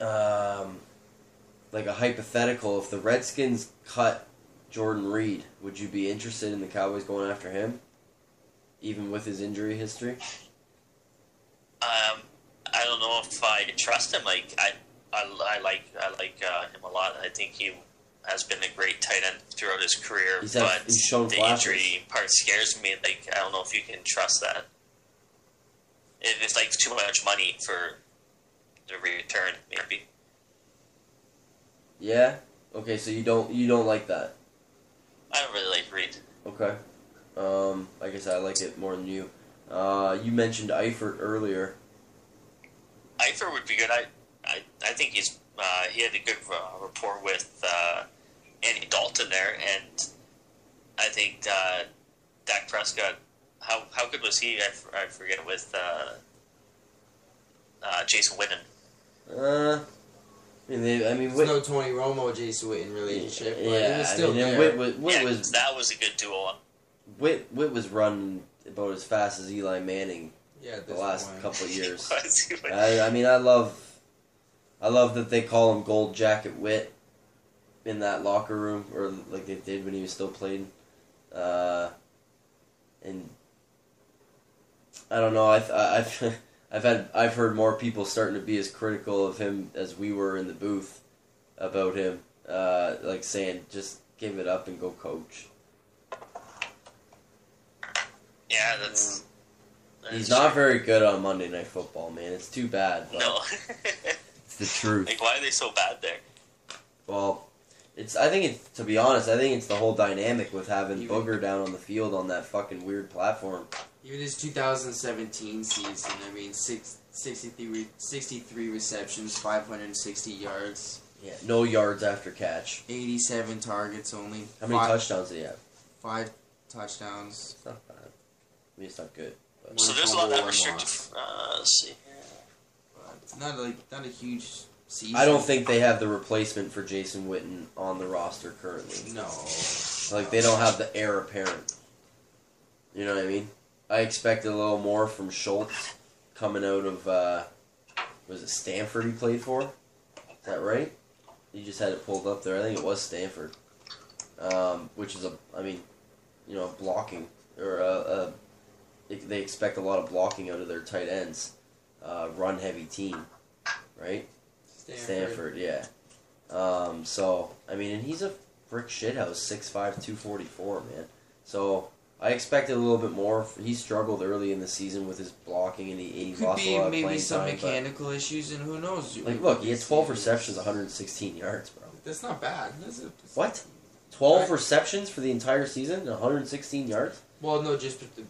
like, a hypothetical, if the Redskins cut... Jordan Reed, would you be interested in the Cowboys going after him, even with his injury history? I don't know if I trust him. Like I like him a lot. I think he has been a great tight end throughout his career. He's shown the flashes. Injury part scares me. Like I don't know if you can trust that. It's like too much money for the return, maybe. Yeah. Okay. So you don't like that. I don't really like Reed. Okay. I guess I like it more than you. You mentioned Eifert earlier. Eifert would be good. I think he's he had a good rapport with Andy Dalton there, and I think Dak Prescott. How good was he? I forget with Jason Witten. There's no Tony Romo, Jason Witten relationship. But yeah, it was still there. That was a good duo. Witt was run about as fast as Eli Manning. Yeah, the last couple of years. He was. I love that they call him Gold Jacket Witt in that locker room, or like they did when he was still playing. And I don't know. I've heard more people starting to be as critical of him as we were in the booth about him, like saying just give it up and go coach. Yeah, that's he's not very good on Monday Night Football, man. It's too bad. But no, it's the truth. Like, why are they so bad there? Well, to be honest, I think it's the whole dynamic with having Booger down on the field on that fucking weird platform. Even his 2017 season, I mean, 63 receptions, 560 yards. Yeah, no yards after catch. 87 targets only. How many touchdowns did he have? 5 touchdowns. It's not bad. I mean, it's not good. But. So there's a lot of restrictive. Let's see. It's not a huge season. I don't think they have the replacement for Jason Witten on the roster currently. No. Like, they don't have the heir apparent. You know what I mean? I expected a little more from Schultz coming out of, was it Stanford he played for? Is that right? You just had it pulled up there. I think it was Stanford. Which is blocking. Or they expect a lot of blocking out of their tight ends. Run-heavy team, right? Stanford, yeah. And he's a brick shithouse, 6'5", 244, man. So, I expected a little bit more. He struggled early in the season with his blocking, and he lost a lot of playing time. Could be maybe some mechanical issues, and who knows? Like, look, he had 12 receptions, 116 yards, bro. That's not bad. What? 12 receptions for the entire season and 116 yards? Well, no, just the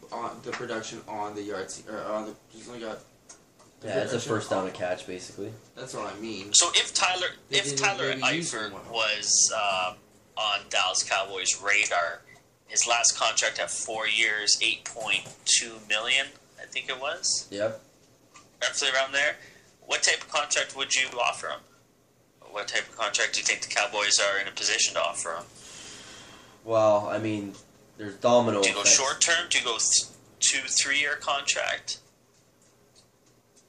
production on the yards. Yeah, it's a first down to catch, basically. That's what I mean. So if Tyler Eifert was on Dallas Cowboys' radar, his last contract at 4 years, $8.2 million, I think it was. Yep. Roughly around there. What type of contract would you offer him? What type of contract do you think the Cowboys are in a position to offer him? Well, I mean, there's domino effects. Do you go short term? Do you go 2-3 year contract?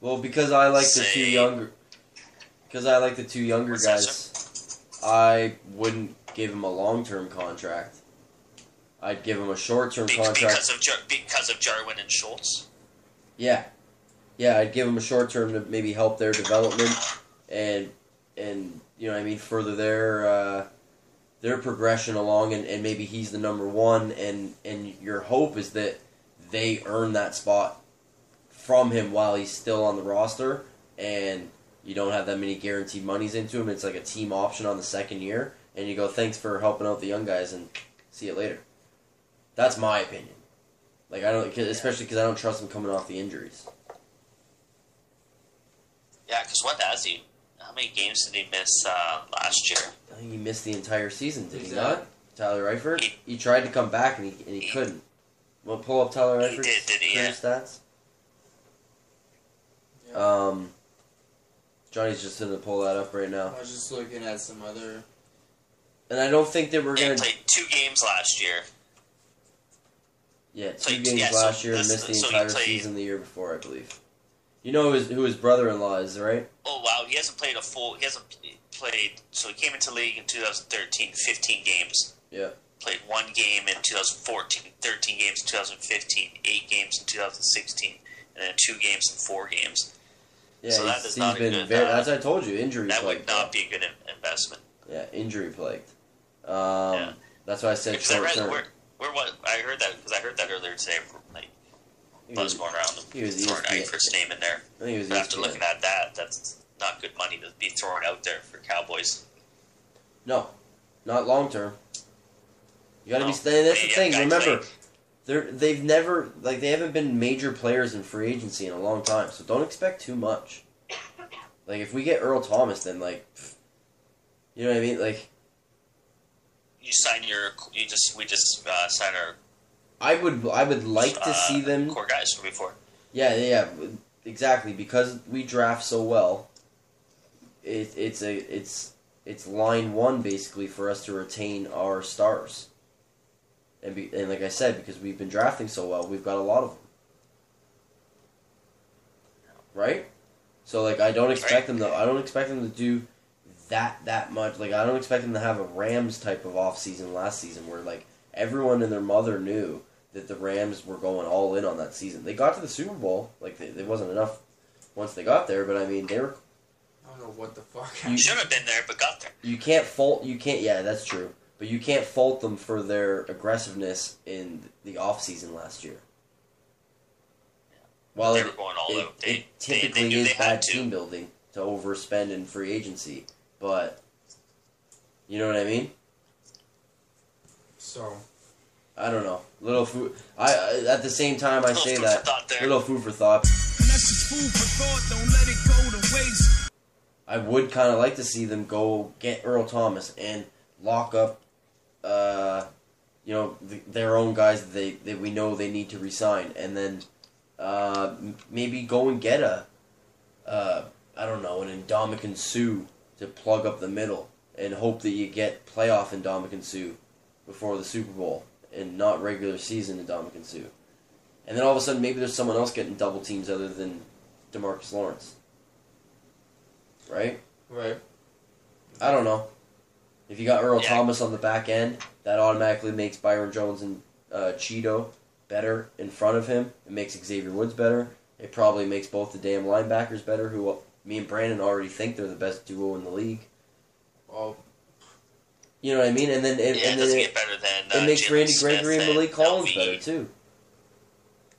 Well, because I like the two younger guys, I wouldn't give him a long-term contract. I'd give him a short-term contract because of Jarwin and Schultz. Yeah, I'd give him a short-term to maybe help their development and you know what I mean, further their progression along, and maybe he's the number one, and your hope is that they earn that spot from him while he's still on the roster, and you don't have that many guaranteed monies into him. It's like a team option on the second year, and you go, thanks for helping out the young guys, and see you later. That's my opinion. Like, especially because I don't trust him coming off the injuries. Yeah, because what has he? How many games did he miss last year? I think he missed the entire season, did he not? Tyler Eifert? He tried to come back, and he couldn't. Want to pull up Tyler Eifert's career stats? Johnny's just going to pull that up right now. I was just looking at some other... And I don't think that we're going to... He played 2 games last year. Yeah, 2 games last year and missed the entire season the year before, I believe. You know who his brother-in-law is, right? Oh, wow. He came into the league in 2013, 15 games. Yeah. Played 1 game in 2014, 13 games in 2015, 8 games in 2016, and then 2 games in 4 games. Yeah, so that is not a good... as I told you, injury plagued. That would not be a good investment. Yeah, injury plagued. That's why I said short term. I heard that because I heard that earlier today. Like, buzz going around and throwing Eifert's name in there. I think it was after looking at that, that's not good money to be thrown out there for Cowboys. No, not long term. You got to be staying. That's the thing. Remember, they haven't been major players in free agency in a long time, so don't expect too much. Like, if we get Earl Thomas, then, like, you know what I mean? Like, we just sign our. I would like to see them core guys from before. Yeah, exactly. Because we draft so well, it's line one basically for us to retain our stars. And like I said, because we've been drafting so well, we've got a lot of them. Right? So, like, I don't expect them to do that much. Like, I don't expect them to have a Rams type of offseason last season where, like, everyone and their mother knew that the Rams were going all in on that season. They got to the Super Bowl. Like, it wasn't enough once they got there, but, I mean, they were... I don't know what the fuck. You should have been there, but got there. Yeah, that's true. But you can't fault them for their aggressiveness in the offseason last year. Yeah. While they were going all out. It typically is bad team building to overspend in free agency. But You know what I mean? So, I don't know. Little food. I at the same time I say that little food for thought. Food for thought, don't let it go to waste. I would kind of like to see them go get Earl Thomas and lock up, you know, their own guys that we know they need to resign, and then maybe go and get a, I don't know, an Ndamukong Suh to plug up the middle, and hope that you get playoff Ndamukong Suh before the Super Bowl, and not regular season Ndamukong Suh. And then all of a sudden, maybe there's someone else getting double teams other than DeMarcus Lawrence. Right? Right. I don't know. If you got Earl Thomas on the back end, that automatically makes Byron Jones and Cheeto better in front of him. It makes Xavier Woods better. It probably makes both the damn linebackers better, who me and Brandon already think they're the best duo in the league. Well, you know what I mean? And then it, and it doesn't get better than it makes Jaylon Randy Smith Gregory and Malik Collins LVE. Better, too.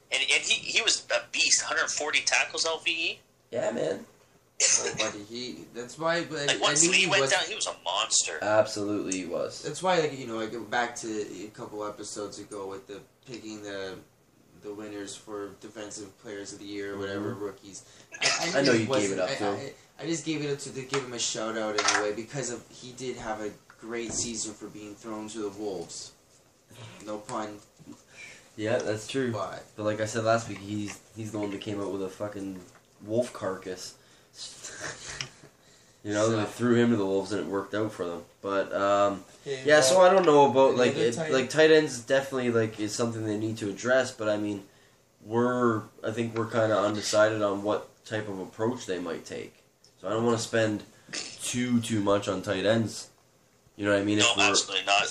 And he was a beast, 140 tackles LVE. Yeah, man. Oh, buddy, that's why. Like once Lee went down, he was a monster. Absolutely, he was. That's why, like, you know, I go back to a couple episodes ago with the picking the winners for defensive players of the year or whatever, rookies. I know you gave it up to him. I just gave it up to give him a shout out in a way because he did have a great season for being thrown to the wolves. No pun. Yeah, that's true. But like I said last week, he's the one that came out with a fucking wolf carcass. You know, they threw him to the wolves and it worked out for them. But so I don't know about tight ends definitely is something they need to address. But I mean, I think we're kind of undecided on what type of approach they might take. So I don't want to spend too much on tight ends. You know what I mean? No, absolutely not.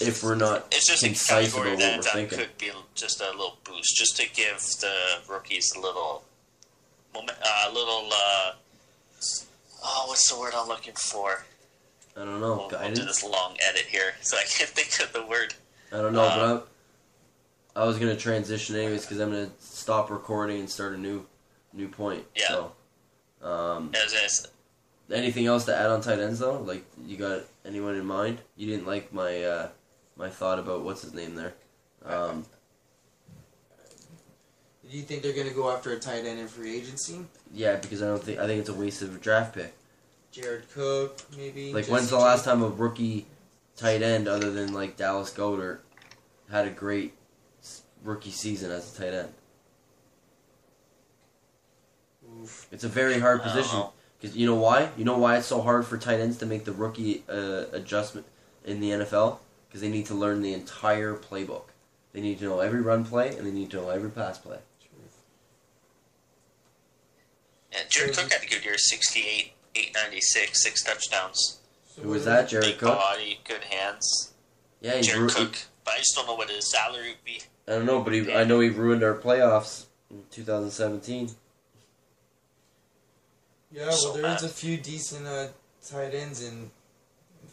If we're not, it's just a category that could be just a little boost, just to give the rookies a little moment, what's the word I'm looking for? I don't know. Guidance. We'll do this long edit here, so I can't think of the word. I don't know, but I was gonna transition anyways because I'm gonna stop recording and start a new point. Yeah. So, anything else to add on tight ends though? Like, you got anyone in mind? You didn't like my my thought about what's his name there. Do you think they're gonna go after a tight end in free agency? Yeah, because I think it's a waste of a draft pick. Jared Cook, maybe. Like, when's the last time a rookie tight end other than like Dallas Goedert had a great rookie season as a tight end? Oof. It's a very hard position. Because you know why? You know why it's so hard for tight ends to make the rookie adjustment in the NFL? Because they need to learn the entire playbook. They need to know every run play, and they need to know every pass play. Yeah, Jared Cook had a good year, 68, 896, 6 touchdowns. Who was that, Jared Cook? Big body, good hands. Yeah, Jared Cook. But I just don't know what his salary would be. I don't know, but I know he ruined our playoffs in 2017. Yeah, well, there's a few decent tight ends in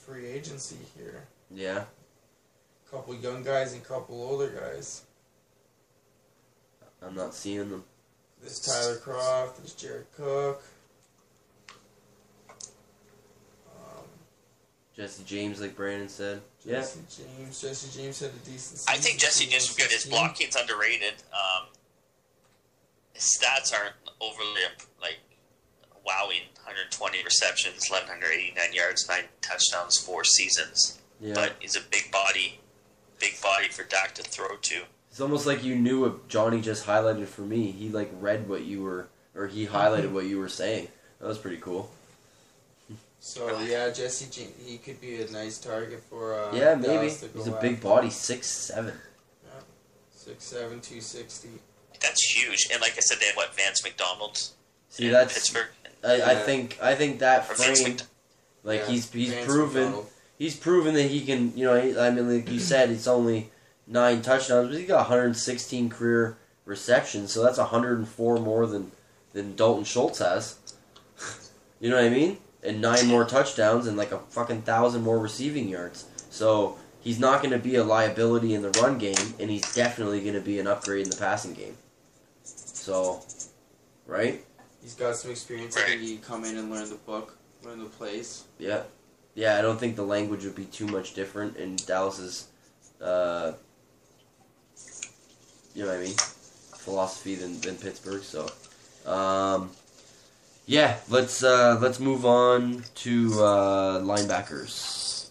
free agency here. Yeah. A couple young guys and a couple older guys. I'm not seeing them. There's Tyler Croft, there's Jared Cook. Jesse James, like Brandon said. Jesse James had a decent season. I think Jesse James was good. His blocking's underrated. His stats aren't overly, wowing, 120 receptions, 1,189 yards, 9 touchdowns, 4 seasons. Yeah. But he's a big body for Dak to throw to. It's almost like you knew what Johnny just highlighted for me. He read what you were, or he highlighted what you were saying. That was pretty cool. So yeah, Jesse James, he could be a nice target for. Yeah, maybe he's a big body, 6'7". Yeah, 6'7", 260. That's huge, and like I said, they had Vance McDonald's. See, that's Pittsburgh. I think that frame, he's proven that he can. You know, like you said, it's only 9 touchdowns, but he got 116 career receptions, so that's 104 more than Dalton Schultz has. You know what I mean? And 9 more touchdowns and 1,000 more receiving yards. So he's not going to be a liability in the run game, and he's definitely going to be an upgrade in the passing game. So, right. He's got some experience. I think he can come in and learn the plays. Yeah. Yeah, I don't think the language would be too much different in Dallas's, you know what I mean, philosophy than Pittsburgh. So, yeah, let's move on to linebackers.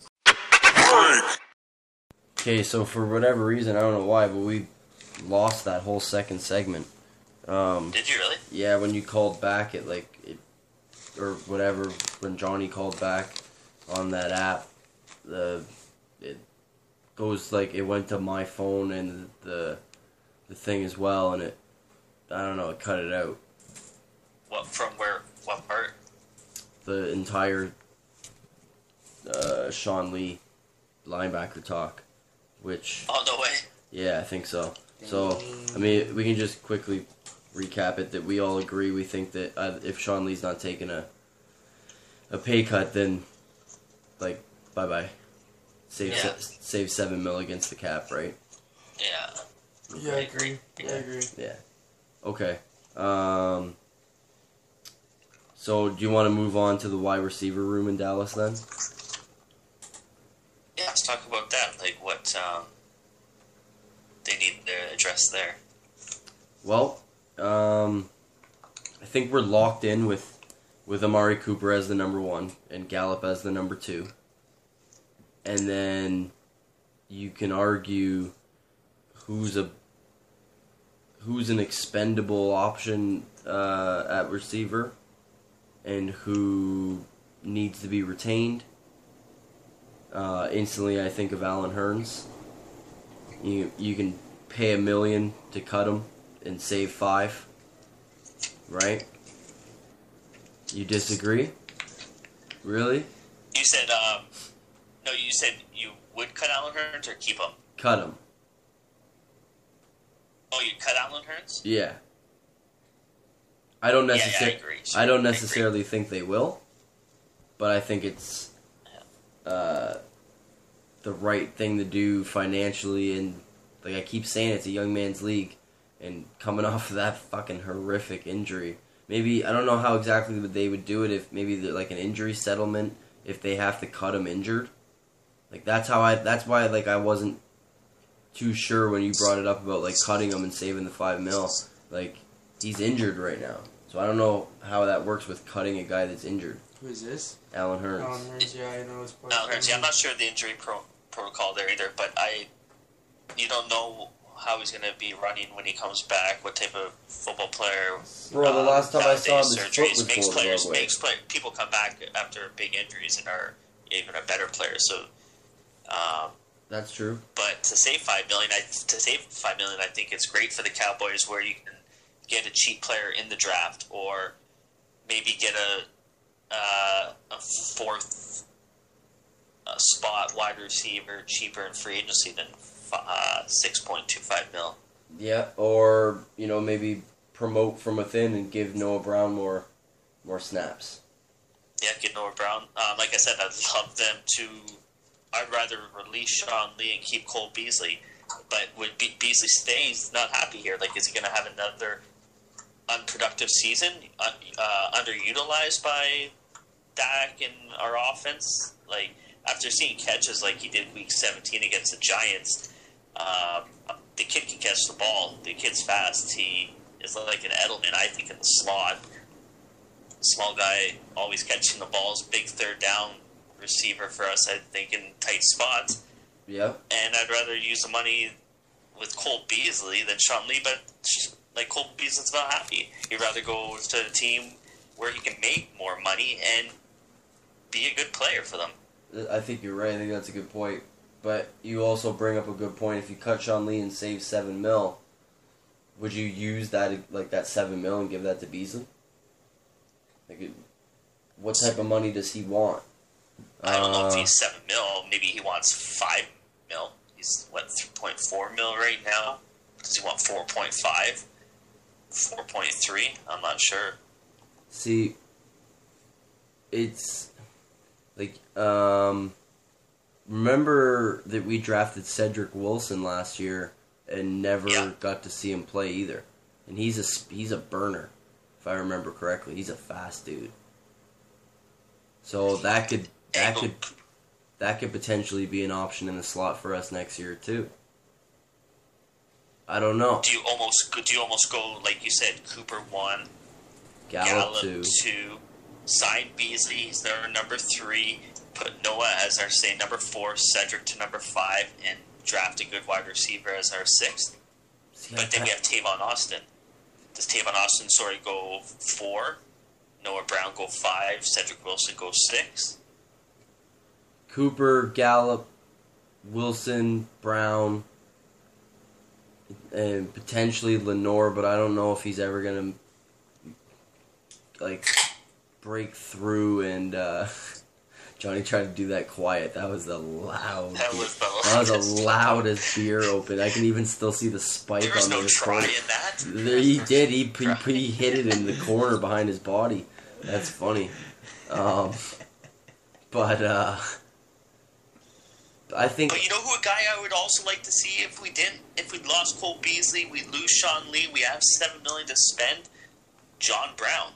Okay, so for whatever reason, I don't know why, but we lost that whole second segment. Did you really? Yeah, when you called back, or whatever, when Johnny called back on that app, it goes it went to my phone and the thing as well, and it cut it out. What, from where, what part? The entire Sean Lee linebacker talk, which... Oh, no way. Yeah, I think so. So, I mean, we can just quickly recap it that we all agree. We think that if Sean Lee's not taking a pay cut, then, bye-bye. Save $7 million against the cap, right? Yeah. Yeah, I agree. Yeah. Okay. So, do you want to move on to the wide receiver room in Dallas, then? Yeah, let's talk about that. What they need to address there. Well, I think we're locked in with Amari Cooper as the number one and Gallup as the number two. And then you can argue who's an expendable option at receiver and who needs to be retained. Instantly, I think of Allen Hurns. You can pay $1 million to cut him and save $5 million, right? You disagree? Really? You said no. You said you would cut Allen Hurns or keep him. Cut him. Oh, you cut Allen Hurns? Yeah. I agree. Sure. I don't necessarily think they will, but I think it's the right thing to do financially, and I keep saying, it's a young man's league, and coming off of that fucking horrific injury, maybe, I don't know how exactly they would do it, if maybe an injury settlement, if they have to cut him injured, that's why I wasn't too sure when you brought it up about cutting him and saving the $5 million, he's injured right now, so I don't know how that works with cutting a guy that's injured. Who is this? Allen Hurns. Allen Hurns, yeah, I know his point. Allen Hurns, yeah, I'm not sure of the injury protocol there either, but you don't know how he's going to be running when he comes back, what type of football player. Bro, the last time I saw him, surgeries makes people come back after big injuries and are even a better player, so... that's true. But to save $5 million, I think it's great for the Cowboys, where you can get a cheap player in the draft, or maybe get a fourth spot wide receiver cheaper in free agency than $6.25 million. Yeah, or maybe promote from within and give Noah Brown more snaps. Yeah, give Noah Brown. Like I said, I'd love them to. I'd rather release Sean Lee and keep Cole Beasley, but would Beasley stay? He's not happy here. Is he going to have another unproductive season, underutilized by Dak and our offense? After seeing catches like he did Week 17 against the Giants, the kid can catch the ball. The kid's fast. He is like an Edelman, I think, in the slot. Small guy, always catching the balls. Big third down receiver for us, I think, in tight spots. Yeah. And I'd rather use the money with Cole Beasley than Sean Lee, but... Cole Beasley's not happy. He'd rather go to a team where he can make more money and be a good player for them. I think you're right. I think that's a good point. But you also bring up a good point. If you cut Sean Lee and save $7 million, would you use that that $7 million and give that to Beasley? What type of money does he want? I don't know if he's $7 million. Maybe he wants $5 million. He's $3.4 million right now. Does he want 4.5? 4.3? I'm not sure. See, it's remember that we drafted Cedric Wilson last year and never got to see him play either. And he's a burner, if I remember correctly. He's a fast dude. So that could That could potentially be an option in the slot for us next year too. I don't know. Do you almost go like you said? Cooper 1, Gallup 2, sign Beasley. He's their number 3. Put Noah as our number 4, Cedric to number 5, and draft a good wide receiver as our 6th. But then we have Tavon Austin. Does Tavon Austin go 4? Noah Brown go 5? Cedric Wilson go 6? Cooper, Gallup, Wilson, Brown, and potentially Lenore, but I don't know if he's ever gonna break through and. Johnny tried to do that quiet. That was the loudest beer open. I can even still see the spike on the corner. There was no try in that. He did. He hit it in the corner behind his body. That's funny. But I think. But you know who a guy I would also like to see if we lost Cole Beasley, we lose Sean Lee, we have $7 million to spend. John Brown.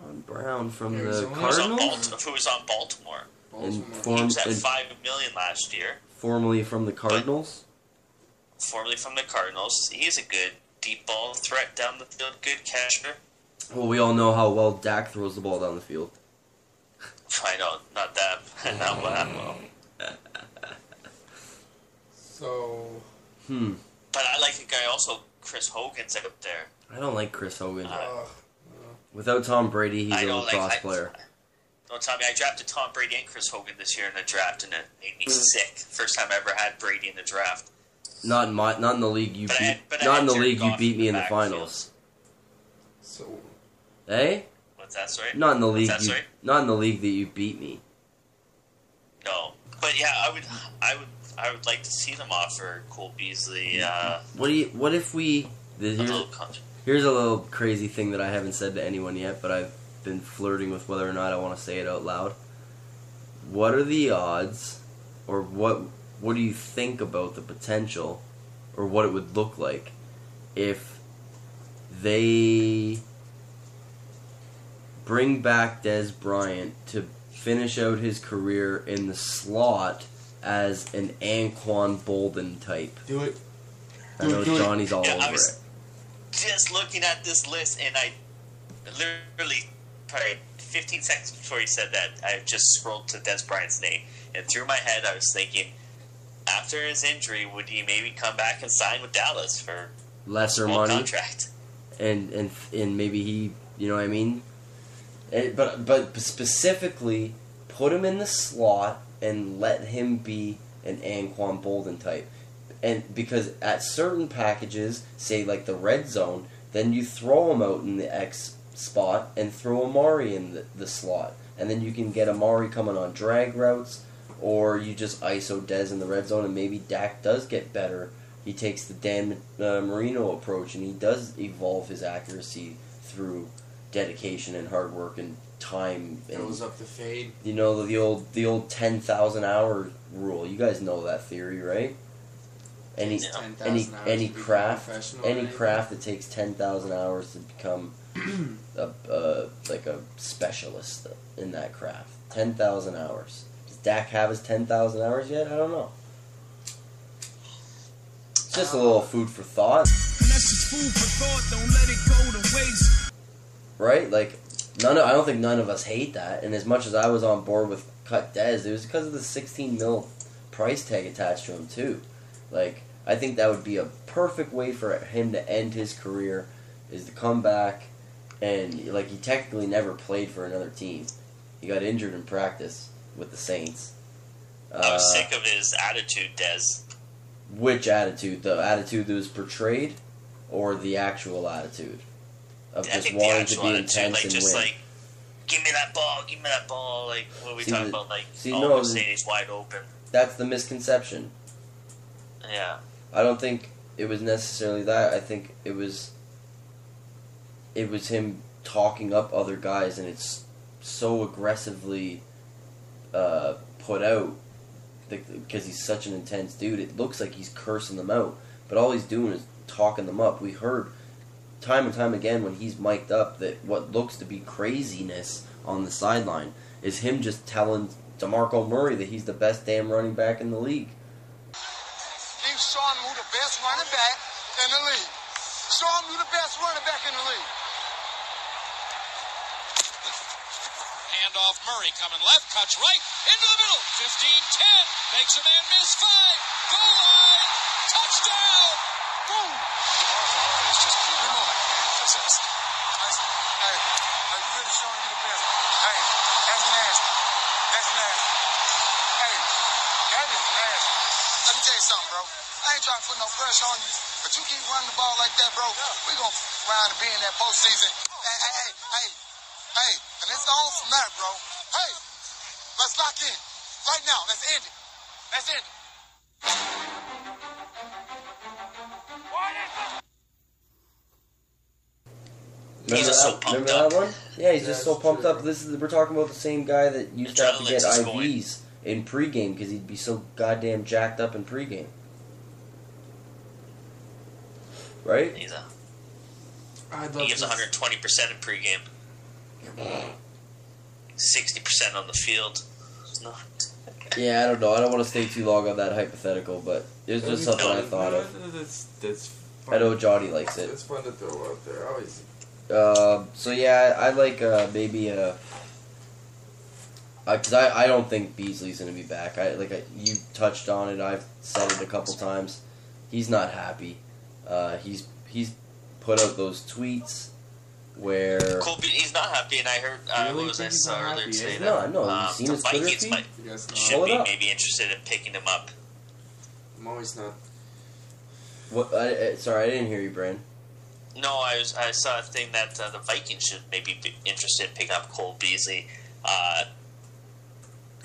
John Brown from Arizona. The Cardinals? Who was on Baltimore. He was at $5 million last year. Formerly from the Cardinals? Formerly from the Cardinals. He's a good deep ball threat down the field, good catcher. Well, we all know how well Dak throws the ball down the field. I know, not that. Not that well. But I like a guy also, Chris Hogan's out there. I don't like Chris Hogan. Without Tom Brady, he's a cross player. Don't tell me. I drafted Tom Brady and Chris Hogan this year in a draft, and it made me sick. First time I ever had Brady in the draft. Not in the league. You beat me in the finals. So, hey, what's that story? Not in the league. Not in the league that you beat me. No, but yeah, I would like to see them offer Cole Beasley. What if we? Here's a little crazy thing that I haven't said to anyone yet, but I've been flirting with whether or not I want to say it out loud. What are the odds, or what do you think about the potential, or what it would look like if they bring back Dez Bryant to finish out his career in the slot as an Anquan Boldin type? Do it. I know Johnny's all over it. Just looking at this list, and I literally probably 15 seconds before he said that, I just scrolled to Dez Bryant's name, and through my head I was thinking, after his injury, would he maybe come back and sign with Dallas for lesser money contract, and maybe he, you know what I mean, but specifically put him in the slot and let him be an Anquan Boldin type. And because at certain packages, say like the red zone, then you throw him out in the X spot and throw Amari in the slot. And then you can get Amari coming on drag routes, or you just ISO Dez in the red zone, and maybe Dak does get better. He takes the Dan Marino approach, and he does evolve his accuracy through dedication and hard work and time. And goes up the fade. You know, the old 10,000 hour rule. You guys know that theory, right? Any craft that takes 10,000 hours to become a specialist in that craft. 10,000 hours. Does Dak have his 10,000 hours yet? I don't know. It's just a little food for thought. Don't let it go to waste. Right? I don't think none of us hate that. And as much as I was on board with cut Dez, it was because of the $16 million price tag attached to him too. I think that would be a perfect way for him to end his career, is to come back, and, he technically never played for another team. He got injured in practice with the Saints. I was sick of his attitude, Dez. Which attitude? The attitude that was portrayed, or the actual attitude? Of just wanting to be intense and win. Give me that ball, stage wide open. That's the misconception. Yeah. I don't think it was necessarily that. I think it was him talking up other guys, and it's so aggressively put out because he's such an intense dude. It looks like he's cursing them out, but all he's doing is talking them up. We heard time and time again when he's mic'd up that what looks to be craziness on the sideline is him just telling DeMarco Murray that he's the best damn running back in the league. Gave Sean Lee the best running back in the league. Sean Lee the best running back in the league. Handoff Murray coming left, cuts right, into the middle. 15-10, makes a man miss 5. Goal line, touchdown. Boom. He's just keeping on. Possessed. Hey, you really showing you the best. Hey, that's nasty. That's nasty. Hey, that is nasty. Let me tell you something, bro. I ain't trying to put no pressure on you, but you keep running the ball like that, bro. We gonna round to be in that postseason. Hey, and it's on from that, bro. Hey, let's lock in right now. Let's end it. Let's end it. He's just so pumped up. That one? Yeah, he's just so pumped up. This is, we're talking about the same guy that used to have to get IVs in pregame because he'd be so goddamn jacked up in pregame. Right? He gives 120% in pregame. 60% on the field. Yeah, I don't know. I don't want to stay too long on that hypothetical, but it was just something I thought of. That's fun. I know Johnny likes it. It's fun to throw out there. Always. So yeah, I'd like maybe because I don't think Beasley's gonna be back. You touched on it. I've said it a couple times. He's not happy. He's put out those tweets where he's not happy, and I heard earlier today that the Vikings should be maybe interested in picking him up. I'm always not. What? Sorry, I didn't hear you, Brandon. No, I saw a thing that the Vikings should maybe be interested in picking up Cole Beasley.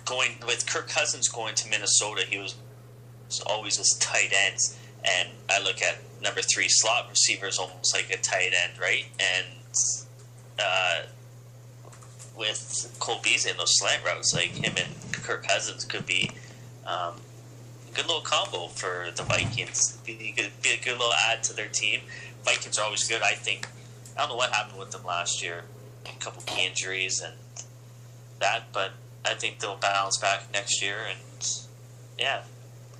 Going with Kirk Cousins going to Minnesota, he was always with tight ends, and I look at number 3 slot receivers almost like a tight end, right? And with Cole Beasley and those slant routes, like him and Kirk Cousins could be a good little combo for the Vikings. It could be a good little add to their team. Vikings are always good. I think I don't know what happened with them last year, a couple key injuries and that, but I think they'll bounce back next year. And yeah,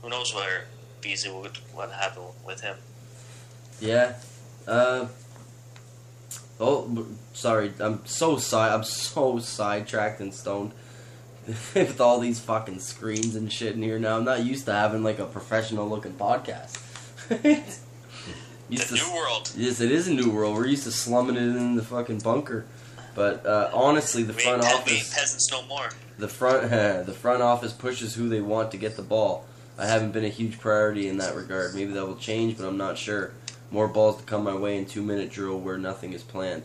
who knows where Beasley would what happened with him? Yeah. Sorry. I'm so sidetracked and stoned with all these fucking screens and shit in here now. I'm not used to having like a professional looking podcast. It's a new world. Yes, it is a new world. We're used to slumming it in the fucking bunker, but honestly, the front office peasants no more. The front office pushes who they want to get the ball. I haven't been a huge priority in that regard. Maybe that will change, but I'm not sure. More balls to come my way in 2-minute drill where nothing is planned,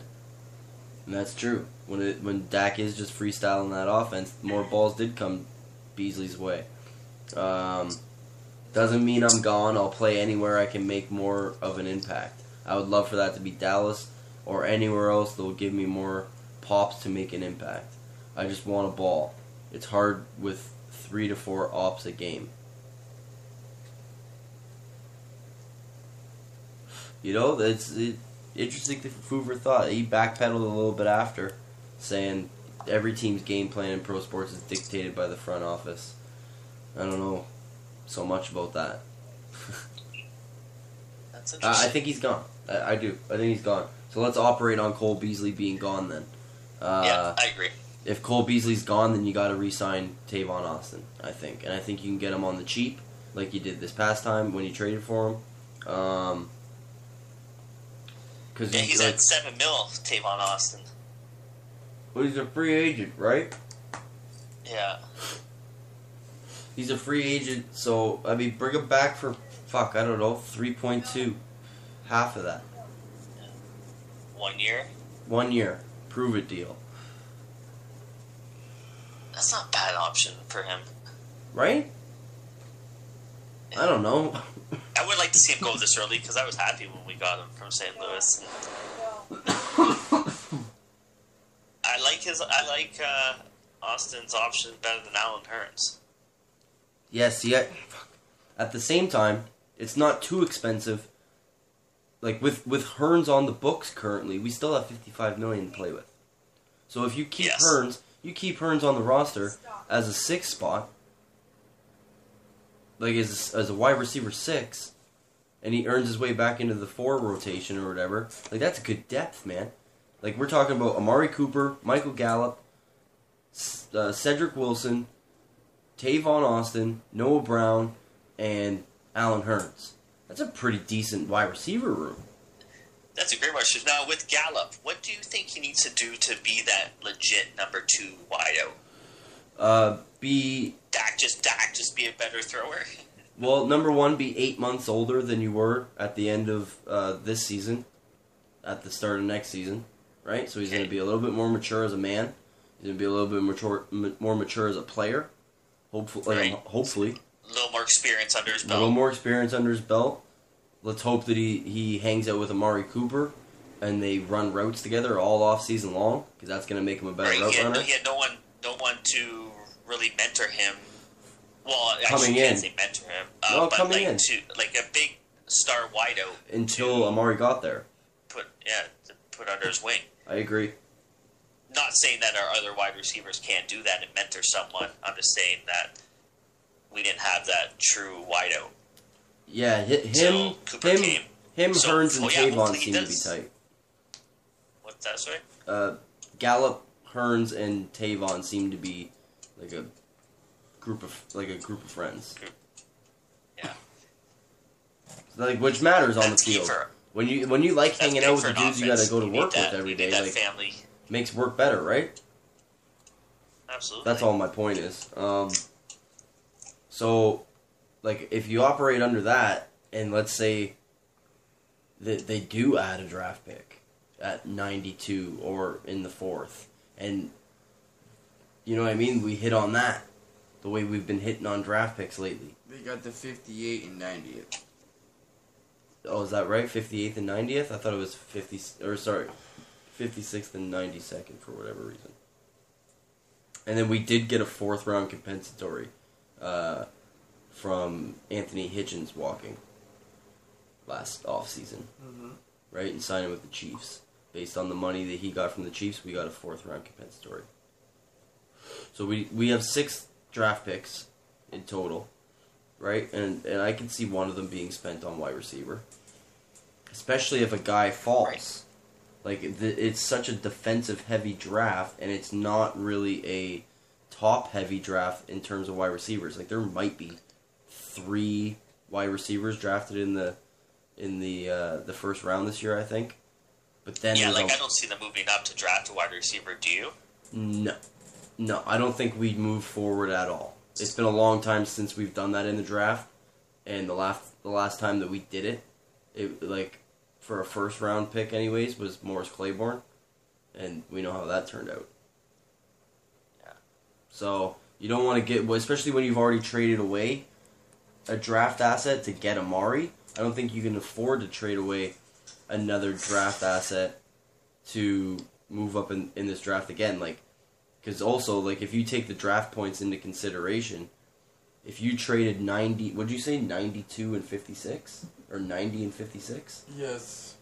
and that's true. When Dak is just freestyling that offense, more balls did come Beasley's way. Doesn't mean I'm gone. I'll play anywhere I can make more of an impact. I would love for that to be Dallas or anywhere else that will give me more pops to make an impact. I just want a ball. It's hard with 3 to 4 ops a game. You know, that's interesting food for thought. He backpedaled a little bit after, saying every team's game plan in pro sports is dictated by the front office. I don't know so much about that. That's interesting. I think he's gone. I do. I think he's gone. So let's operate on Cole Beasley being gone then. Yeah, I agree. If Cole Beasley's gone, then you got to re-sign Tavon Austin, I think. And I think you can get him on the cheap, like you did this past time when you traded for him. He's at $7 million, Tavon Austin. Well, he's a free agent, right? Yeah. He's a free agent, so, I mean, bring him back for, I don't know, 3.2. Half of that. 1 year? 1 year. Prove it deal. That's not a bad option for him. Right? Yeah. I don't know. I would like to see him go this early, because I was happy when we got him from St. Louis. I like Austin's option better than Allen Hurts. Yes, yeah, at the same time, it's not too expensive. Like, with Hearns on the books currently, we still have $55 million to play with. So if you keep Hearns, You keep Hearns on the roster as a sixth spot, like as a wide receiver 6, and he earns his way back into the 4 rotation or whatever. Like, that's good depth, man. Like, we're talking about Amari Cooper, Michael Gallup, Cedric Wilson, Tavon Austin, Noah Brown, and Allen Hurns. That's a pretty decent wide receiver room. That's a great question. Now, with Gallup, what do you think he needs to do to be that legit number 2 wideout? Dak just be a better thrower. Well, number 1, be 8 months older than you were at the end of this season, at the start of next season, right? So he's going to be a little bit more mature as a man. He's going to be a little bit more mature as a player. Hopefully, right. Hopefully, a little more experience under his belt. A little more experience under his belt. Let's hope that he hangs out with Amari Cooper and they run routes together all off season long, because that's going to make him a better route runner. Yeah, no one to really mentor him. Well, coming in, say mentor him. But coming in, like a big star wideout until Amari got there. Put under his wing. I agree. Not saying that our other wide receivers can't do that and mentor someone. I'm just saying that we didn't have that true wideout. Yeah, Hearns, and Tavon seem to be tight. What's that, sorry? Gallup, Hearns, and Tavon seem to be like a group of friends. Yeah. Like, which matters on the field. When you like hanging out with the dudes you got to go to work with every day, like, family makes work better, right? Absolutely. That's all my point is. So, like, if you operate under that, and let's say that they do add a draft pick at 92 or in the 4th, and, you know what I mean, we hit on that the way we've been hitting on draft picks lately. They got the 58th and 90th. Oh, is that right? 58th and 90th? I thought it was 56th and 92nd for whatever reason. And then we did get a 4th round compensatory from Anthony Hitchens walking last offseason. Mm-hmm. Right? And signing with the Chiefs. Based on the money that he got from the Chiefs, we got a 4th round compensatory. So we have 6 draft picks in total. Right? And I can see one of them being spent on wide receiver. Especially if a guy falls. Right. Like, it's such a defensive-heavy draft, and it's not really a top-heavy draft in terms of wide receivers. Like, there might be 3 wide receivers drafted in the first round this year, I think. But then I don't see them moving up to draft a wide receiver. Do you? No, I don't think we'd move forward at all. It's been a long time since we've done that in the draft, and the last time that we did it like, for a first round pick anyways, was Morris Claiborne, and we know how that turned out. Yeah. So, you don't want to get, especially when you've already traded away a draft asset to get Amari, I don't think you can afford to trade away another draft asset to move up in this draft again, like, because also, like, if you take the draft points into consideration, if you traded 90, would you say 92 and 56? Or 90 and 56? Yes.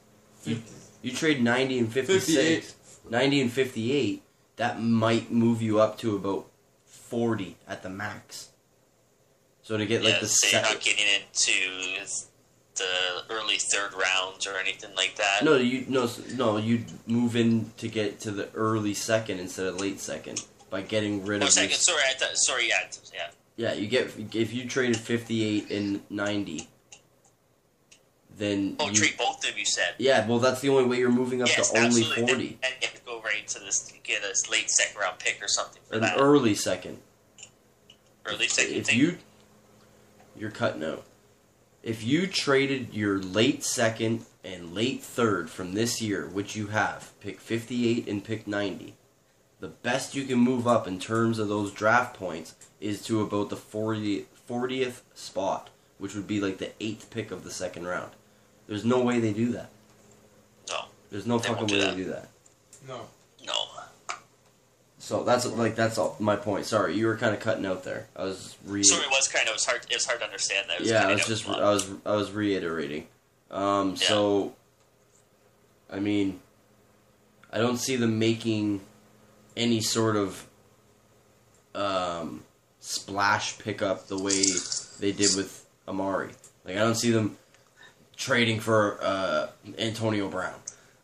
You trade 90 and 56, 90 and 58, that might move you up to about 40 at the max. So to get, like, the second... Yeah, so you're not getting into the early 3rd rounds or anything like that. No, you'd move in to get to the early 2nd instead of late 2nd by getting rid of... Sorry, yeah. Yeah, you get, if you traded 58 and 90... Then trade both of you said. Yeah, well, that's the only way you're moving up to only 40. Then you have to go right to this, get a late 2nd round pick or something for that. An early 2nd. You're cutting out. If you traded your late 2nd and late 3rd from this year, which you have, pick 58 and pick 90, the best you can move up in terms of those draft points is to about the 40th spot, which would be like the 8th pick of the 2nd round. There's no way they do that. No. There's no fucking way they do that. No. So that's all my point. Sorry, you were kind of cutting out there. I was reading. Sorry, it was kind of it was hard to understand that. I was reiterating. So, I mean, I don't see them making any sort of splash pickup the way they did with Amari. Like, I don't see them trading for Antonio Brown.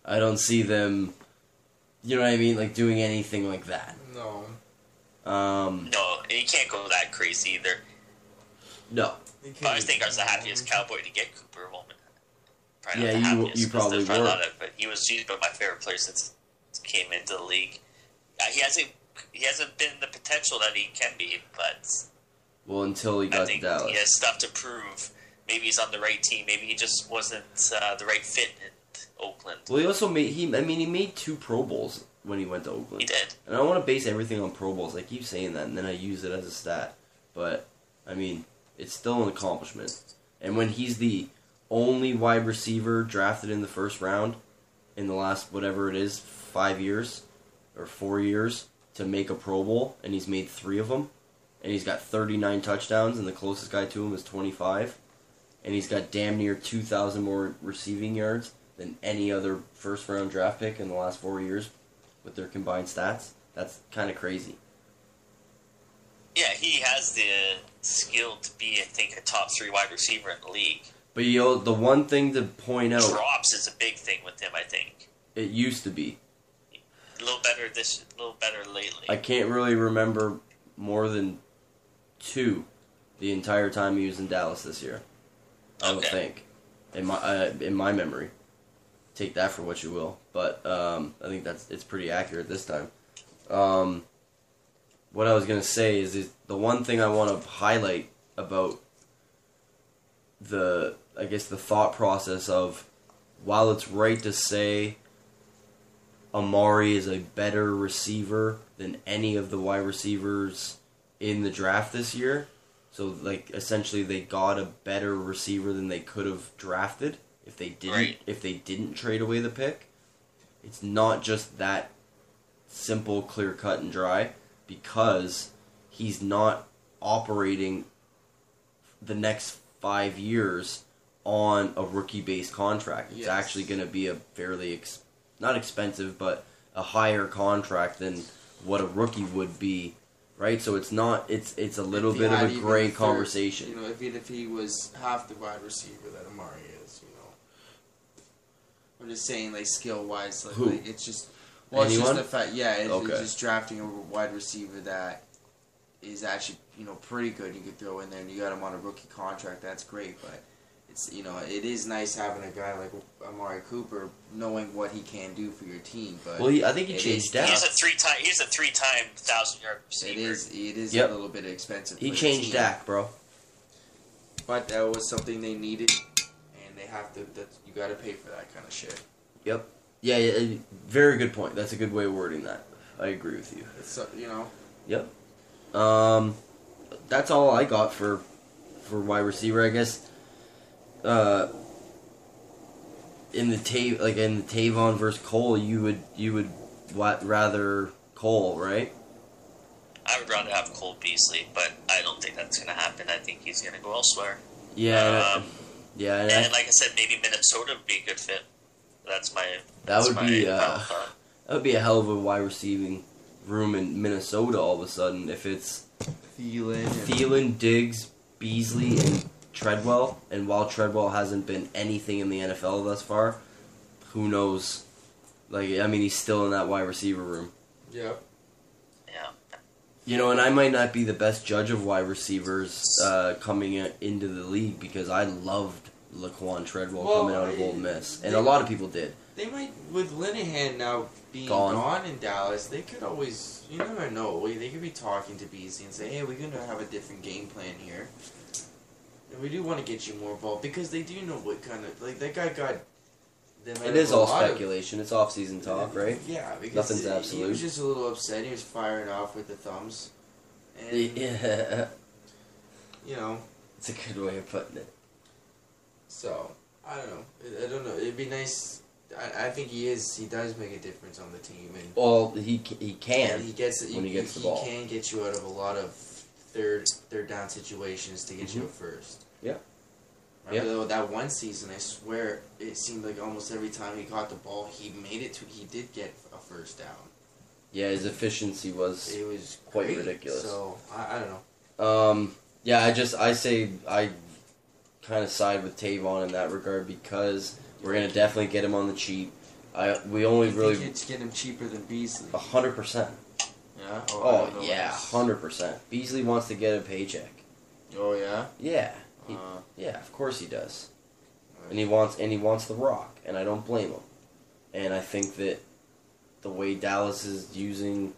I don't see them, you know what I mean, like doing anything like that. No. No, you can't go that crazy either. No. But I think I was the happiest Cowboy to get Cooper Holman. Probably yeah, not the you probably were. But he's been my favorite player since he came into the league. He hasn't been the potential that he can be, but until he got to Dallas, he has stuff to prove. Maybe he's on the right team. Maybe he just wasn't the right fit in Oakland. Well, he also made 2 Pro Bowls when he went to Oakland. He did. And I want to base everything on Pro Bowls. I keep saying that, and then I use it as a stat. But I mean, it's still an accomplishment. And when he's the only wide receiver drafted in the first round in the last, whatever it is, 5 years or 4 years to make a Pro Bowl, and he's made 3 of them, and he's got 39 touchdowns, and the closest guy to him is 25, and he's got damn near 2,000 more receiving yards than any other first-round draft pick in the last 4 years with their combined stats. That's kind of crazy. Yeah, he has the skill to be, I think, a top 3 wide receiver in the league. But, the one thing to point out... Drops is a big thing with him, I think. It used to be. A little better lately. I can't really remember more than 2 the entire time he was in Dallas this year. I would think. In my memory. Take that for what you will. But I think it's pretty accurate this time. What I was going to say is the one thing I want to highlight about the thought process of, while it's right to say Amari is a better receiver than any of the wide receivers in the draft this year, so like essentially they got a better receiver than they could have drafted if they didn't trade away the pick. It's not just that simple, clear cut and dry, because he's not operating the next 5 years on a rookie-based contract. It's actually going to be a fairly, not expensive, but a higher contract than what a rookie would be, right? So it's not, it's a little bit of a gray conversation. If he was half the wide receiver that Amari is, I'm just saying, skill-wise, it's just, it's just the fact, it's just drafting a wide receiver that is actually, pretty good. You could throw in there, and you got him on a rookie contract. That's great, but it's, it is nice having a guy like Amari Cooper, knowing what he can do for your team. But I think he changed out. He's a 3-time 1,000-yard receiver. It is a little bit expensive. He changed Dak, bro. But that was something they needed, and they have to. You got to pay for that kind of shit. Yep. Yeah. Very good point. That's a good way of wording that. I agree with you. Yep. That's all I got for wide receiver, I guess. In the Tavon versus Cole, you would rather Cole, right? I would rather have Cole Beasley, but I don't think that's going to happen. I think he's going to go elsewhere. Yeah. And like I said, maybe Minnesota would be a good fit. That would be a hell of a wide receiving room in Minnesota all of a sudden if it's Thielen, Diggs, Beasley, and Treadwell. And while Treadwell hasn't been anything in the NFL thus far, who knows? He's still in that wide receiver room. Yeah. Yeah. And I might not be the best judge of wide receivers coming into the league, because I loved Laquan Treadwell coming out of Ole Miss. And a lot of people did. They might, with Linehan now being gone in Dallas, they could always, you never know, they could be talking to Beasley and say, hey, we're going to have a different game plan here. And we do want to get you more involved, because they do know what kind of, that guy got... It is all speculation. It's off-season talk, right? Yeah, because nothing's absolute. He was just a little upset. He was firing off with the thumbs. And, yeah. It's a good way of putting it. So, I don't know. It'd be nice... I think he is. He does make a difference on the team, and he can. He gets when he gets the ball. He can get you out of a lot of third down situations to get you first. Yeah. Remember that one season? I swear it seemed like almost every time he caught the ball, he did get a first down. Yeah, his efficiency was quite great, ridiculous. So I don't know. Yeah, I kind of side with Tavon in that regard because we're gonna definitely get him on the cheap. It's getting him cheaper than Beasley. 100%. Yeah. Oh yeah, 100%. Beasley wants to get a paycheck. Oh yeah. Yeah. Yeah. Of course he does. And he wants the rock, and I don't blame him. And I think that the way Dallas is using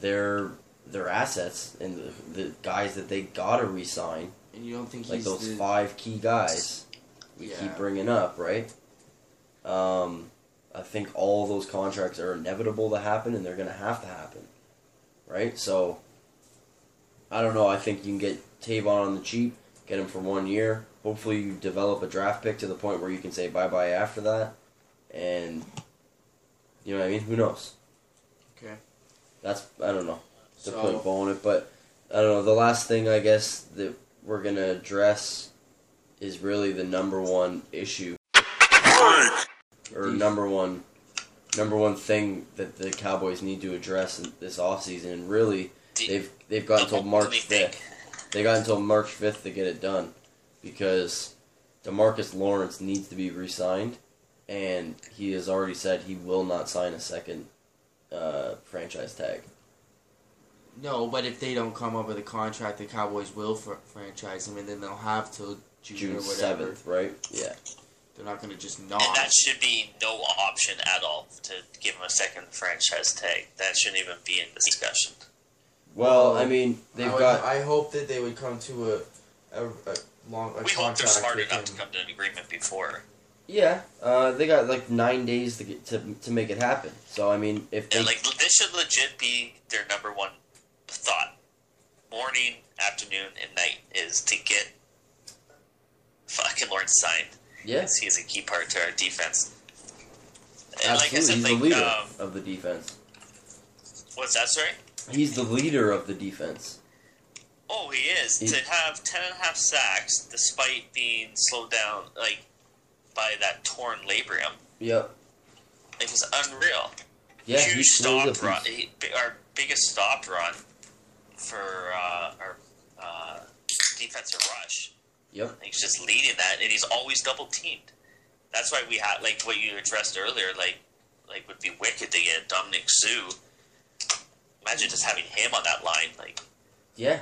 their assets and the guys that they gotta re-sign, and you don't think like he's those five key guys we keep bringing up, right? I think all those contracts are inevitable to happen, and they're gonna have to happen, right? So I don't know. I think you can get Tavon on the cheap, get him for 1 year. Hopefully you develop a draft pick to the point where you can say bye-bye after that. And, you know what I mean? Who knows? Okay. I don't know. To put a bow on it. But, I don't know. The last thing, I guess, that we're going to address is really the number one issue. Or number one thing that the Cowboys need to address this offseason. And really, they've got until March 5th. They got until March 5th to get it done. Because DeMarcus Lawrence needs to be re-signed, and he has already said he will not sign a second franchise tag. No, but if they don't come up with a contract, the Cowboys will franchise him, and then they'll have till June or whatever. June 7th, right? Yeah. They're not going to just not. And that should be no option at all to give him a second franchise tag. That shouldn't even be in discussion. Well, I mean, I hope that they would come to a we hope they're smart enough to come to an agreement before. Yeah, they got like 9 days to get to make it happen. So I mean, this should legit be their number one thought, morning, afternoon, and night is to get fucking Lawrence signed. Yes, he's a key part to our defense. And absolutely, he's the leader of the defense. What's that, sorry? He's the leader of the defense. Oh, he is. To have 10.5 sacks despite being slowed down by that torn labrum. Yep. It was unreal. Yeah, huge stop run. Our biggest stop run for our defensive rush. Yep. He's just leading that, and he's always double teamed. That's why we had what you addressed earlier. Like would be wicked to get Ndamukong Suh. Imagine just having him on that line, Yeah.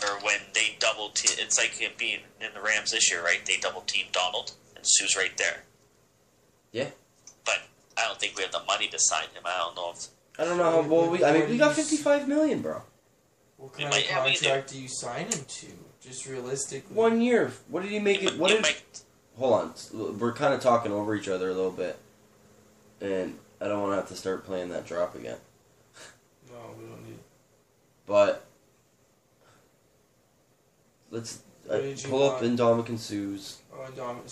Or when they double team, it's like it being in the Rams this year, right? They double team Donald, and Sue's right there. Yeah. But I don't think we have the money to sign him. I don't know how well we got $55 million, bro. What kind of contract do you sign him to? Just realistically. 1 year. What did he make it? Hold on. We're kind of talking over each other a little bit, and I don't want to have to start playing that drop again. No, we don't need. But. Let's pull up Ndamukong Suh's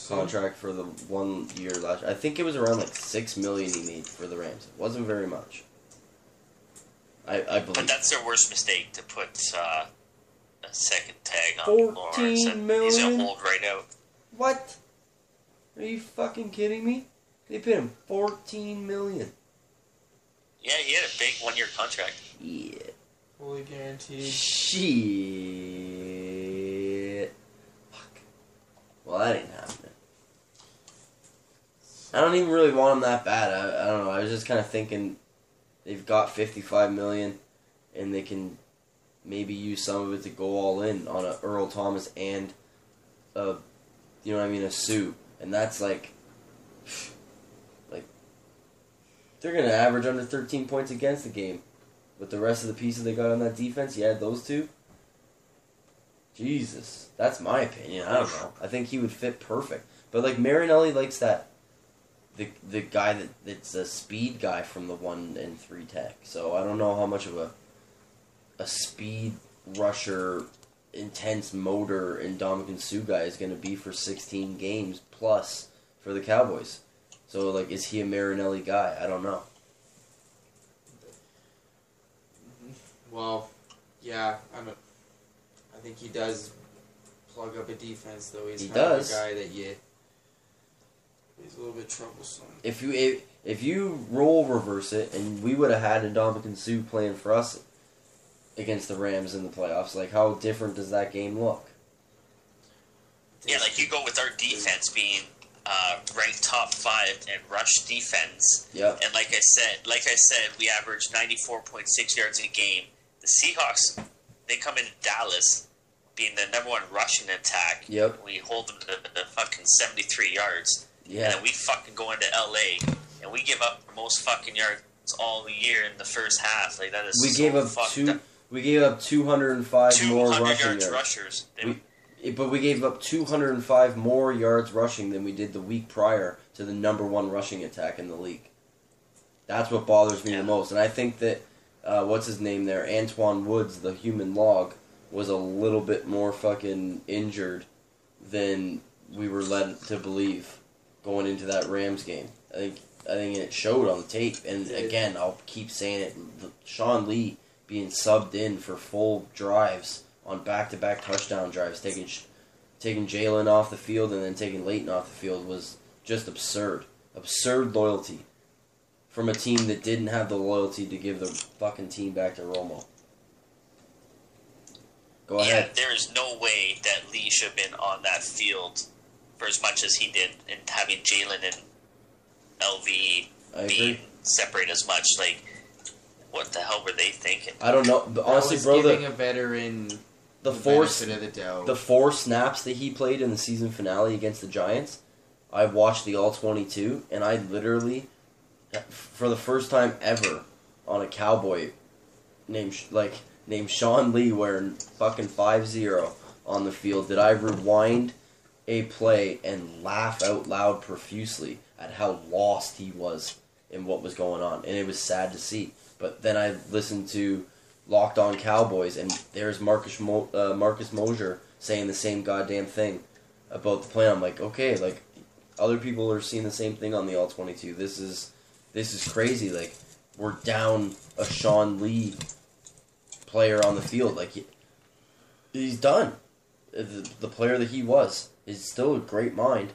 contract for the 1 year last year. I think it was around $6 million he made for the Rams. It wasn't very much. I believe. But that's their worst mistake to put a second tag on Lawrence. $14 million. He's on hold right now. What? Are you fucking kidding me? They paid him $14 million. Yeah, he had a big 1 year contract. Yeah. Fully guaranteed. Well, that ain't happening. I don't even really want him that bad. I don't know. I was just kind of thinking they've got $55 million and they can maybe use some of it to go all in on a Earl Thomas and a Suh. And that's they're going to average under 13 points against the game. With the rest of the pieces they got on that defense, you add those two. Jesus, that's my opinion. I don't know. I think he would fit perfect. But Marinelli likes that, the guy that's a speed guy from the 1 and 3 tech. So I don't know how much of a speed rusher, intense motor Ndamukong Suh guy is going to be for 16 games plus for the Cowboys. So is he a Marinelli guy? I don't know. Well, yeah, I think he does plug up a defense, though. He's the kind of guy that you He's a little bit troublesome. If you roll reverse it, and we would have had Ndamukong Suh playing for us against the Rams in the playoffs, like how different does that game look? Yeah, like you go with our defense being ranked top 5 in rush defense. Yeah. And like I said, we averaged 94.6 yards a game. The Seahawks, they come into Dallas being the number 1 rushing attack. Yep. We hold them to fucking 73 yards. Yeah. And then we fucking go into LA and we give up the most fucking yards all year in the first half. Like that is we so gave up fucked two. Up. We gave up 205 more rushing yards. Rushers. But we gave up 205 more yards rushing than we did the week prior to the number 1 rushing attack in the league. That's what bothers me the most. And I think that, what's his name there, Anquan Woods, the human log, was a little bit more fucking injured than we were led to believe going into that Rams game. I think it showed on the tape. And again, I'll keep saying it, Sean Lee being subbed in for full drives on back-to-back touchdown drives, taking Jaylon off the field and then taking Leighton off the field was just absurd. Absurd loyalty from a team that didn't have the loyalty to give the fucking team back to Romo. Go ahead. Yeah, there is no way that Lee should have been on that field for as much as he did and having Jaylon and LVE being separate as much. Like, what the hell were they thinking? I don't know. But honestly, bro, giving a veteran the four snaps that he played in the season finale against the Giants, I watched the All-22, and I literally, for the first time ever, on a Cowboy named Sean Lee wearing fucking 5-0 on the field, did I rewind a play and laugh out loud profusely at how lost he was in what was going on, and it was sad to see. But then I listened to Locked On Cowboys, and there's Marcus Mosier saying the same goddamn thing about the plan. I'm like, okay, like other people are seeing the same thing on the All-22. This is crazy. Like we're down a Sean Lee player on the field. Like he's done. The player that he was is still a great mind.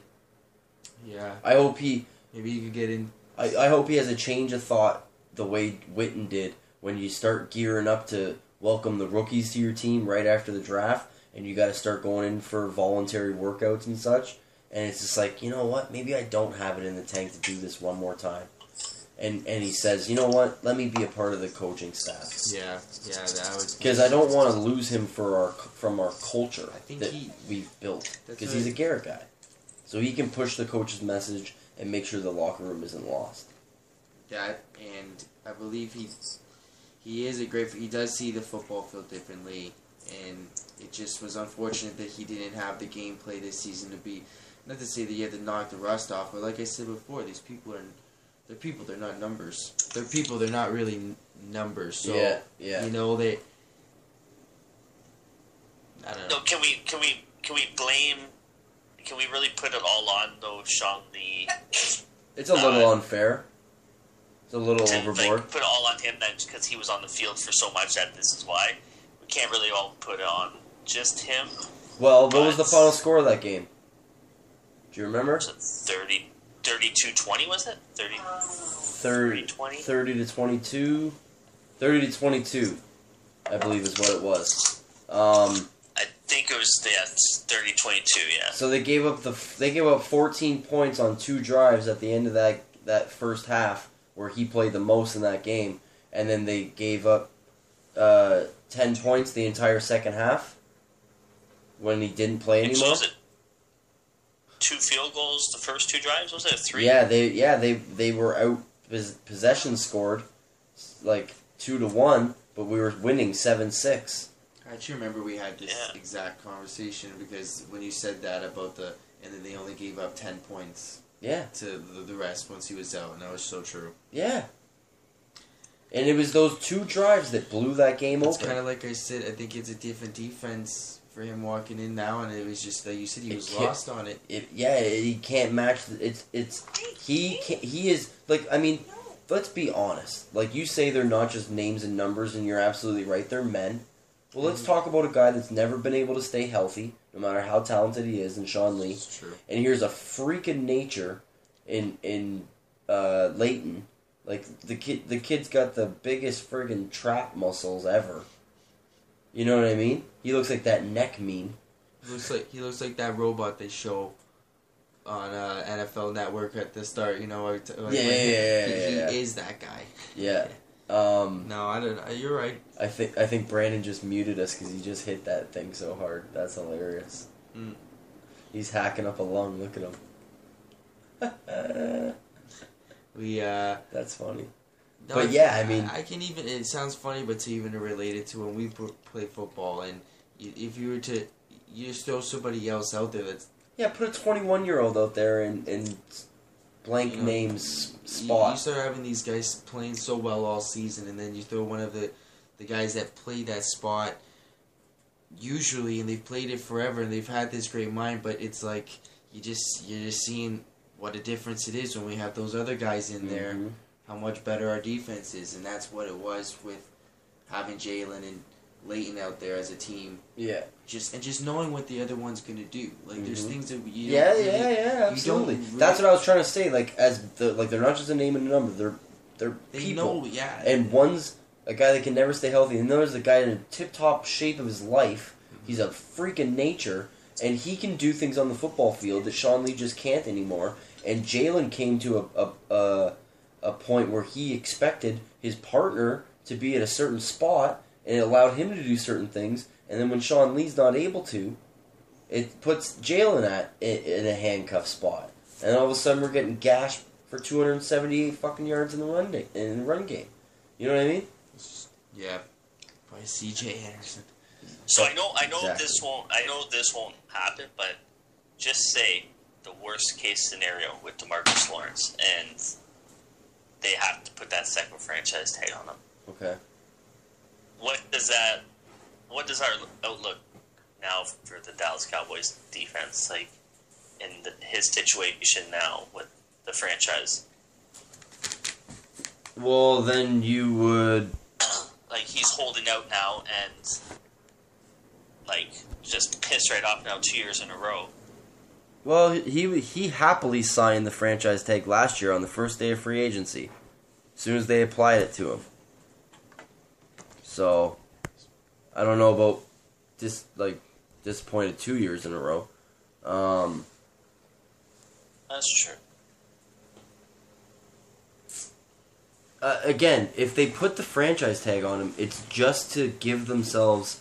Yeah. I hope he. Maybe you could get in. I hope he has a change of thought. The way Witten did when you start gearing up to welcome the rookies to your team right after the draft and you got to start going in for voluntary workouts and such, and it's just like, you know what, maybe I don't have it in the tank to do this one more time. And he says, you know what, let me be a part of the coaching staff. Yeah, that was... Because I don't want to lose him from our culture we've built, because he's a Garrett guy. So he can push the coach's message and make sure the locker room isn't lost. That, and I believe he is a great. He does see the football field differently, and it just was unfortunate that he didn't have the gameplay this season to be. Not to say that he had to knock the rust off, but like I said before, these people are, they're people. They're not numbers. They're people. They're not really numbers. So yeah. You know they. I don't know. No, can we blame? Can we really put it all on though, Sean Lee? It's a little unfair. It's a little overboard. Like, put it all on him because he was on the field for so much that this is why. We can't really all put it on just him. Well, what was the final score of that game? Do you remember? Was it 32-20, was it? 30-20? 30-22. 30-22, I believe is what it was. I think it was 30-22, yeah. So they gave up 14 points on 2 drives at the end of that first half, where he played the most in that game, and then they gave up 10 points the entire second half when he didn't play anymore. So was it 2 field goals the first 2 drives? Was it 3? Yeah, they were out. Possession scored like 2-1, but we were winning 7-6. I actually remember we had this exact conversation, because when you said that about and then they only gave up 10 points. Yeah. To the rest once he was out, and that was so true. Yeah. And it was those 2 drives that blew that game open. It's kind of like I said, I think it's a different defense for him walking in now, and it was just like you said, he was lost on it. He can't match. He is, like, I mean, let's be honest. Like, you say they're not just names and numbers, and you're absolutely right, they're men. Well, let's talk about a guy that's never been able to stay healthy, no matter how talented he is, and Sean Lee. It's true. And here's a freak of nature in Layton. Like, the kid's got the biggest friggin' trap muscles ever. You know what I mean? He looks like that neck meme. He looks like that robot they show on NFL Network at the start. You know, He is that guy. Yeah. No, I don't know. You're right. I think Brandon just muted us because he just hit that thing so hard. That's hilarious. Mm. He's hacking up a lung. Look at him. That's funny. No, but I can even. It sounds funny, but to even relate it to when we play football, and if you were to, you just throw somebody else out there that's. Yeah, put a 21-year-old out there and blank names spot. You start having these guys playing so well all season, and then you throw one of the guys that played that spot usually, and they've played it forever, and they've had this great mind, but it's like you're just seeing what a difference it is when we have those other guys in there, how much better our defense is, and that's what it was with having Jaylon and Layton out there as a team. Yeah. Just knowing what the other one's gonna do. Like there's things that you absolutely. Really, that's what I was trying to say. Like they're not just a name and a number. They're people. Know, yeah. And one's a guy that can never stay healthy, and the other's a guy in a tip-top shape of his life. He's a freaking nature, and he can do things on the football field that Sean Lee just can't anymore. And Jaylon came to a point where he expected his partner to be at a certain spot. And it allowed him to do certain things, and then when Sean Lee's not able to, it puts Jaylon in a handcuff spot, and all of a sudden we're getting gashed for 278 fucking yards in the run game. You know what I mean? Yeah. By C.J. Anderson. So I know exactly. this won't happen, but just say the worst case scenario with DeMarcus Lawrence, and they have to put that second franchise tag on him. Okay. What does our outlook now for the Dallas Cowboys defense, like, in his situation now with the franchise? Well, then you would... Like, he's holding out now and, like, just pissed right off now 2 years in a row. Well, he happily signed the franchise tag last year on the first day of free agency, as soon as they applied it to him. So, I don't know about disappointed 2 years in a row. That's true. Again, if they put the franchise tag on him, it's just to give themselves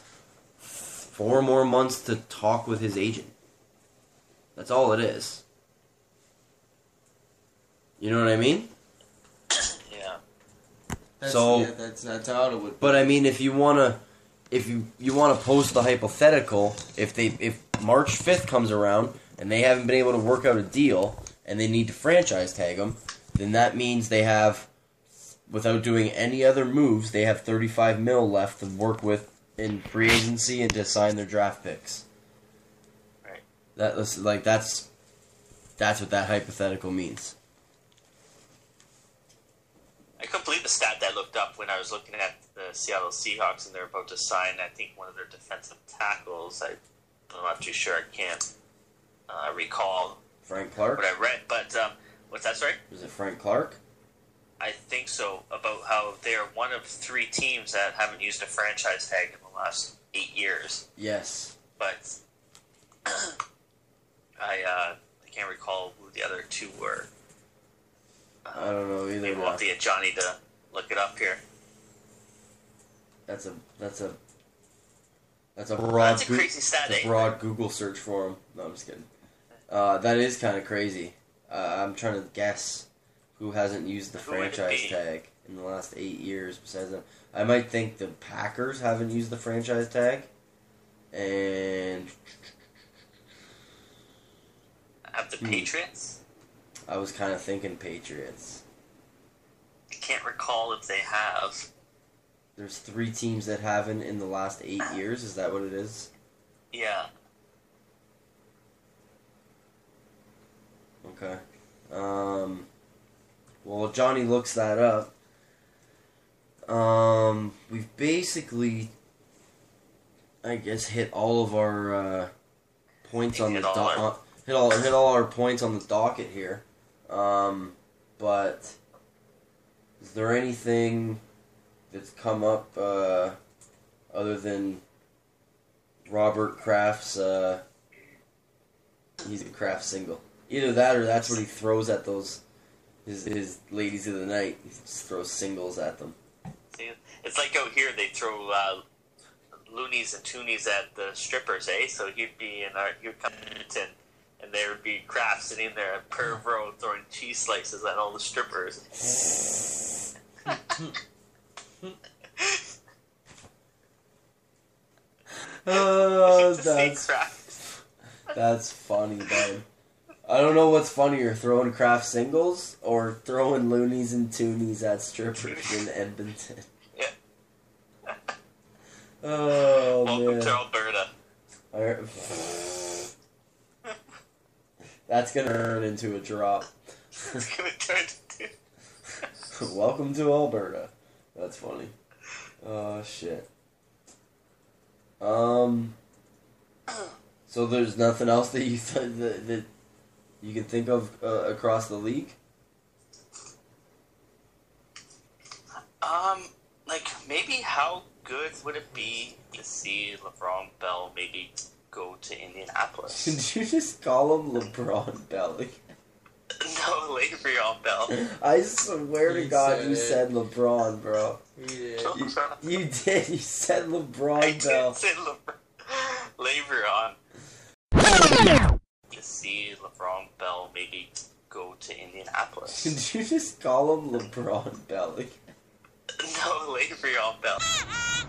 4 more months to talk with his agent. That's all it is. You know what I mean? That's how it would be. But I mean, if you wanna pose the hypothetical, if March 5th comes around and they haven't been able to work out a deal and they need to franchise tag them, then that means they have, without doing any other moves, they have $35 million left to work with in free agency and to sign their draft picks. Right. That's what that hypothetical means. I complete the stat that I looked up when I was looking at the Seattle Seahawks, and they're about to sign, I think, one of their defensive tackles. I'm not too sure. I can't recall Frank Clark. What I read, but what's that? Sorry, was it Frank Clark? I think so. About how they're one of 3 teams that haven't used a franchise tag in the last 8 years. Yes, but I can't recall who the other 2 were. I don't know either. Maybe we'll have to get Johnny to look it up here. That's a crazy stat. A broad Google search for him. No, I'm just kidding. That is kind of crazy. I'm trying to guess who hasn't used the franchise tag in the last 8 years. Besides them, I might think the Packers haven't used the franchise tag, and have the Patriots. I was kind of thinking Patriots. I can't recall if they have. There's 3 teams that haven't in the last 8 years. Is that what it is? Yeah. Okay. Well, Johnny looks that up. We've basically, I guess, hit all of our points on the docket here. But is there anything that's come up other than Robert Kraft's? He's a Kraft single. Either that or that's what he throws at those his ladies of the night. He just throws singles at them. See, it's like out here they throw loonies and toonies at the strippers, eh? So he'd be in our he'd come in and there would be Kraft sitting there at Perv Road throwing cheese slices at all the strippers. Oh, that's funny, bud. I don't know what's funnier, throwing Kraft singles or throwing loonies and toonies at strippers in Edmonton. Yeah. Oh, welcome to Alberta. All right. That's going to turn into a drop. It's going to turn into... Welcome to Alberta. That's funny. Oh, shit. So there's nothing else that you that you can think of across the league? Like maybe how good would it be to see LeBron Bell maybe go to Indianapolis? Did you just call him LeBron Bell? No, Le'Veon Bell. I swear to God, you said LeBron, bro. Yeah. You did. You said LeBron Bell. I did say LeBron. Le'Veon. To see LeBron Bell maybe go to Indianapolis. Did you just call him LeBron Bell? No, Le'Veon Bell.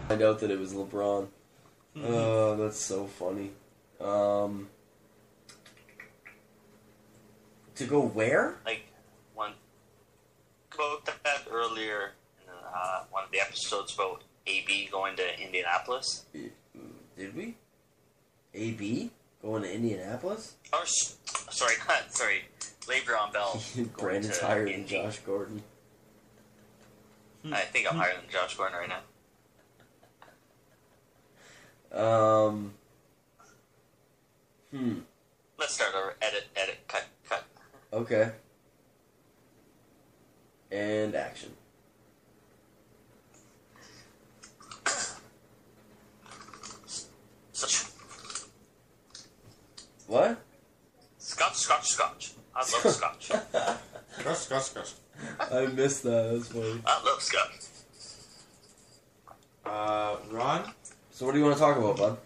I doubt that it was LeBron. Mm-hmm. Oh, that's so funny. To go where? Like, one... About that earlier in one of the episodes about AB going to Indianapolis. Did we? AB? Going to Indianapolis? Oh, sorry. Le'Veron Bell. Brandon's higher than Josh Gordon. I think I'm higher than Josh Gordon right now. Let's start over. Edit, cut. Okay. And action. What? Scotch. I love scotch. Scotch. I missed that. That's funny. I love scotch. Ron? So what do you want to talk about, bud?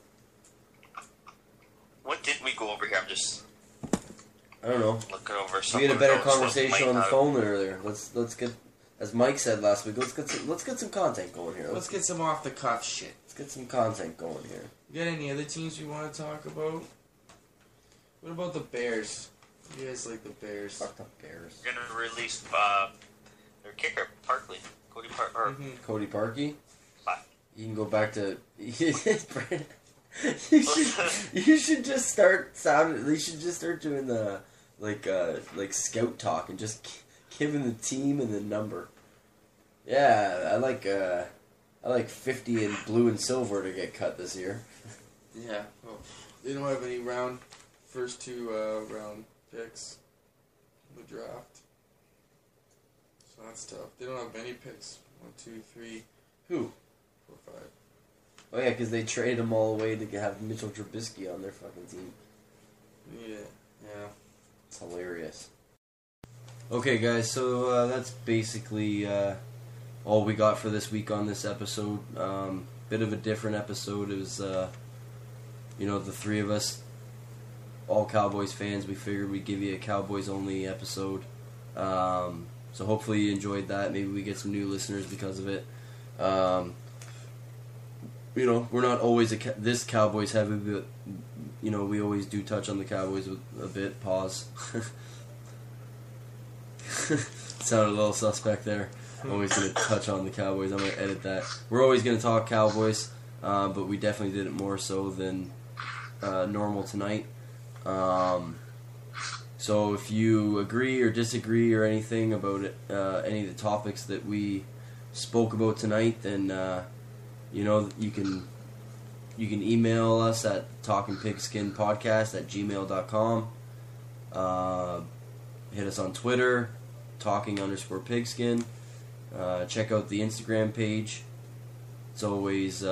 What did we go over here? I don't know. Looking over something. We had a better conversation on the phone earlier. Let's get, as Mike said last week, let's get some content going here. Let's get some off the cuff shit. Let's get some content going here. You got any other teams you want to talk about? What about the Bears? You guys like the Bears? Fuck the Bears. They're gonna release their kicker, Parkley, Cody Parkey. Bye. You can go back to. You should just start sounding. You should just start doing the like scout talk and just giving the team and the number. Yeah, I like 50 in blue and silver to get cut this year. Yeah, well, they don't have any round. First two round picks in the draft. So that's tough. They don't have many picks. 1, 2, 3. Who? 4, 5. Oh, yeah, because they traded them all away to have Mitchell Trubisky on their fucking team. Yeah. It's hilarious. Okay, guys, so that's basically all we got for this week on this episode. Bit of a different episode. It was, the three of us. All Cowboys fans, we figured we'd give you a Cowboys-only episode. So hopefully you enjoyed that. Maybe we get some new listeners because of it. We're not always this Cowboys heavy, but, we always do touch on the Cowboys a bit. Pause. Sounded a little suspect there. I'm always going to touch on the Cowboys. I'm going to edit that. We're always going to talk Cowboys, but we definitely did it more so than normal tonight. So if you agree or disagree or anything about it, any of the topics that we spoke about tonight, then, you can email us at talkingpigskinpodcast@gmail.com. Hit us on Twitter, talking_pigskin. Check out the Instagram page. It's always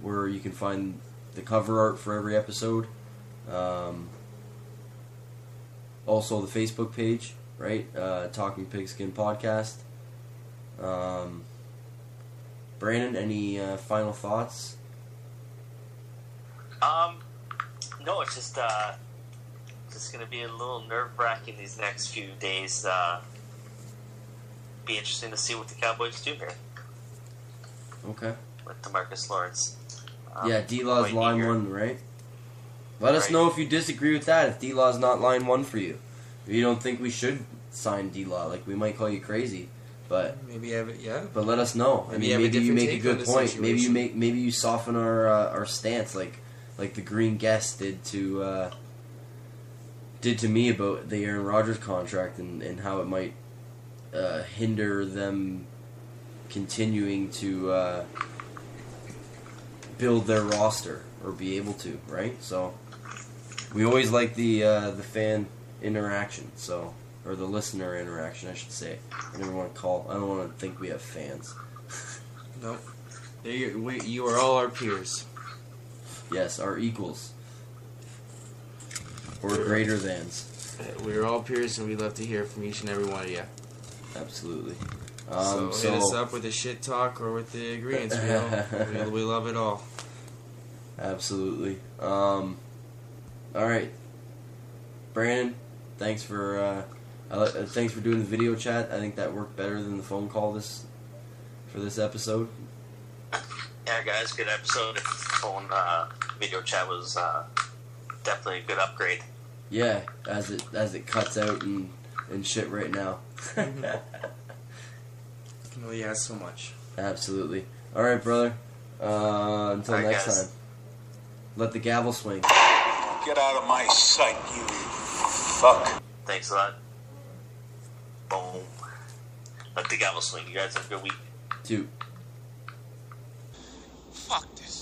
where you can find the cover art for every episode. Also the Facebook page, right? Talking Pigskin Podcast. Brandon, any final thoughts? No, it's just going to be a little nerve-wracking these next few days. Be interesting to see what the Cowboys do here. Okay. With DeMarcus Lawrence. Yeah, D-Law's line one, right? Let us know if you disagree with that, if D-Law's not line one for you. If you don't think we should sign D-Law, like, we might call you crazy. But maybe But let us know. Maybe you make a good point. Situation. Maybe you soften our stance, like the Green Guest did to me about the Aaron Rodgers contract and how it might hinder them continuing to build their roster or be able to, right? So we always like the fan interaction, so. Or the listener interaction, I should say. I don't want to think we have fans. Nope. You are all our peers. Yes, our equals. Or greater thans. We are all peers, and we'd love to hear from each and every one of you. Absolutely. So hit us up with the shit talk or with the agreements. We love it all. Absolutely. All right, Brandon. Thanks for. Thanks for doing the video chat. I think that worked better than the phone call for this episode. Yeah, guys, good episode. The phone video chat was definitely a good upgrade. Yeah, as it cuts out and shit right now. Well, yeah, so much. Absolutely. All right, brother. Until next time. Let the gavel swing. Get out of my sight, you fuck. Thanks a lot. Boom. Let the gavel swing. You guys have a good week. Dude. Fuck this.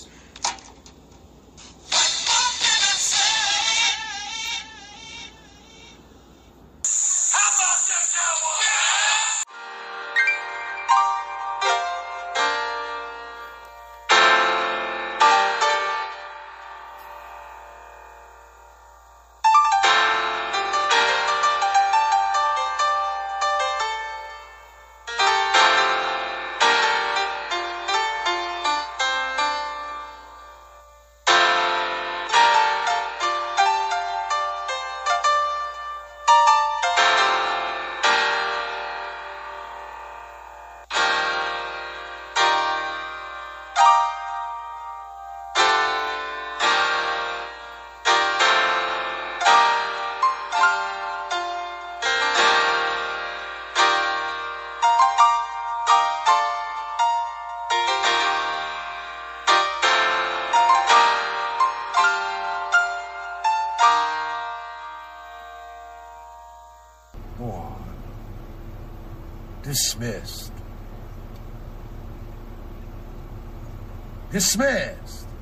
Dismissed.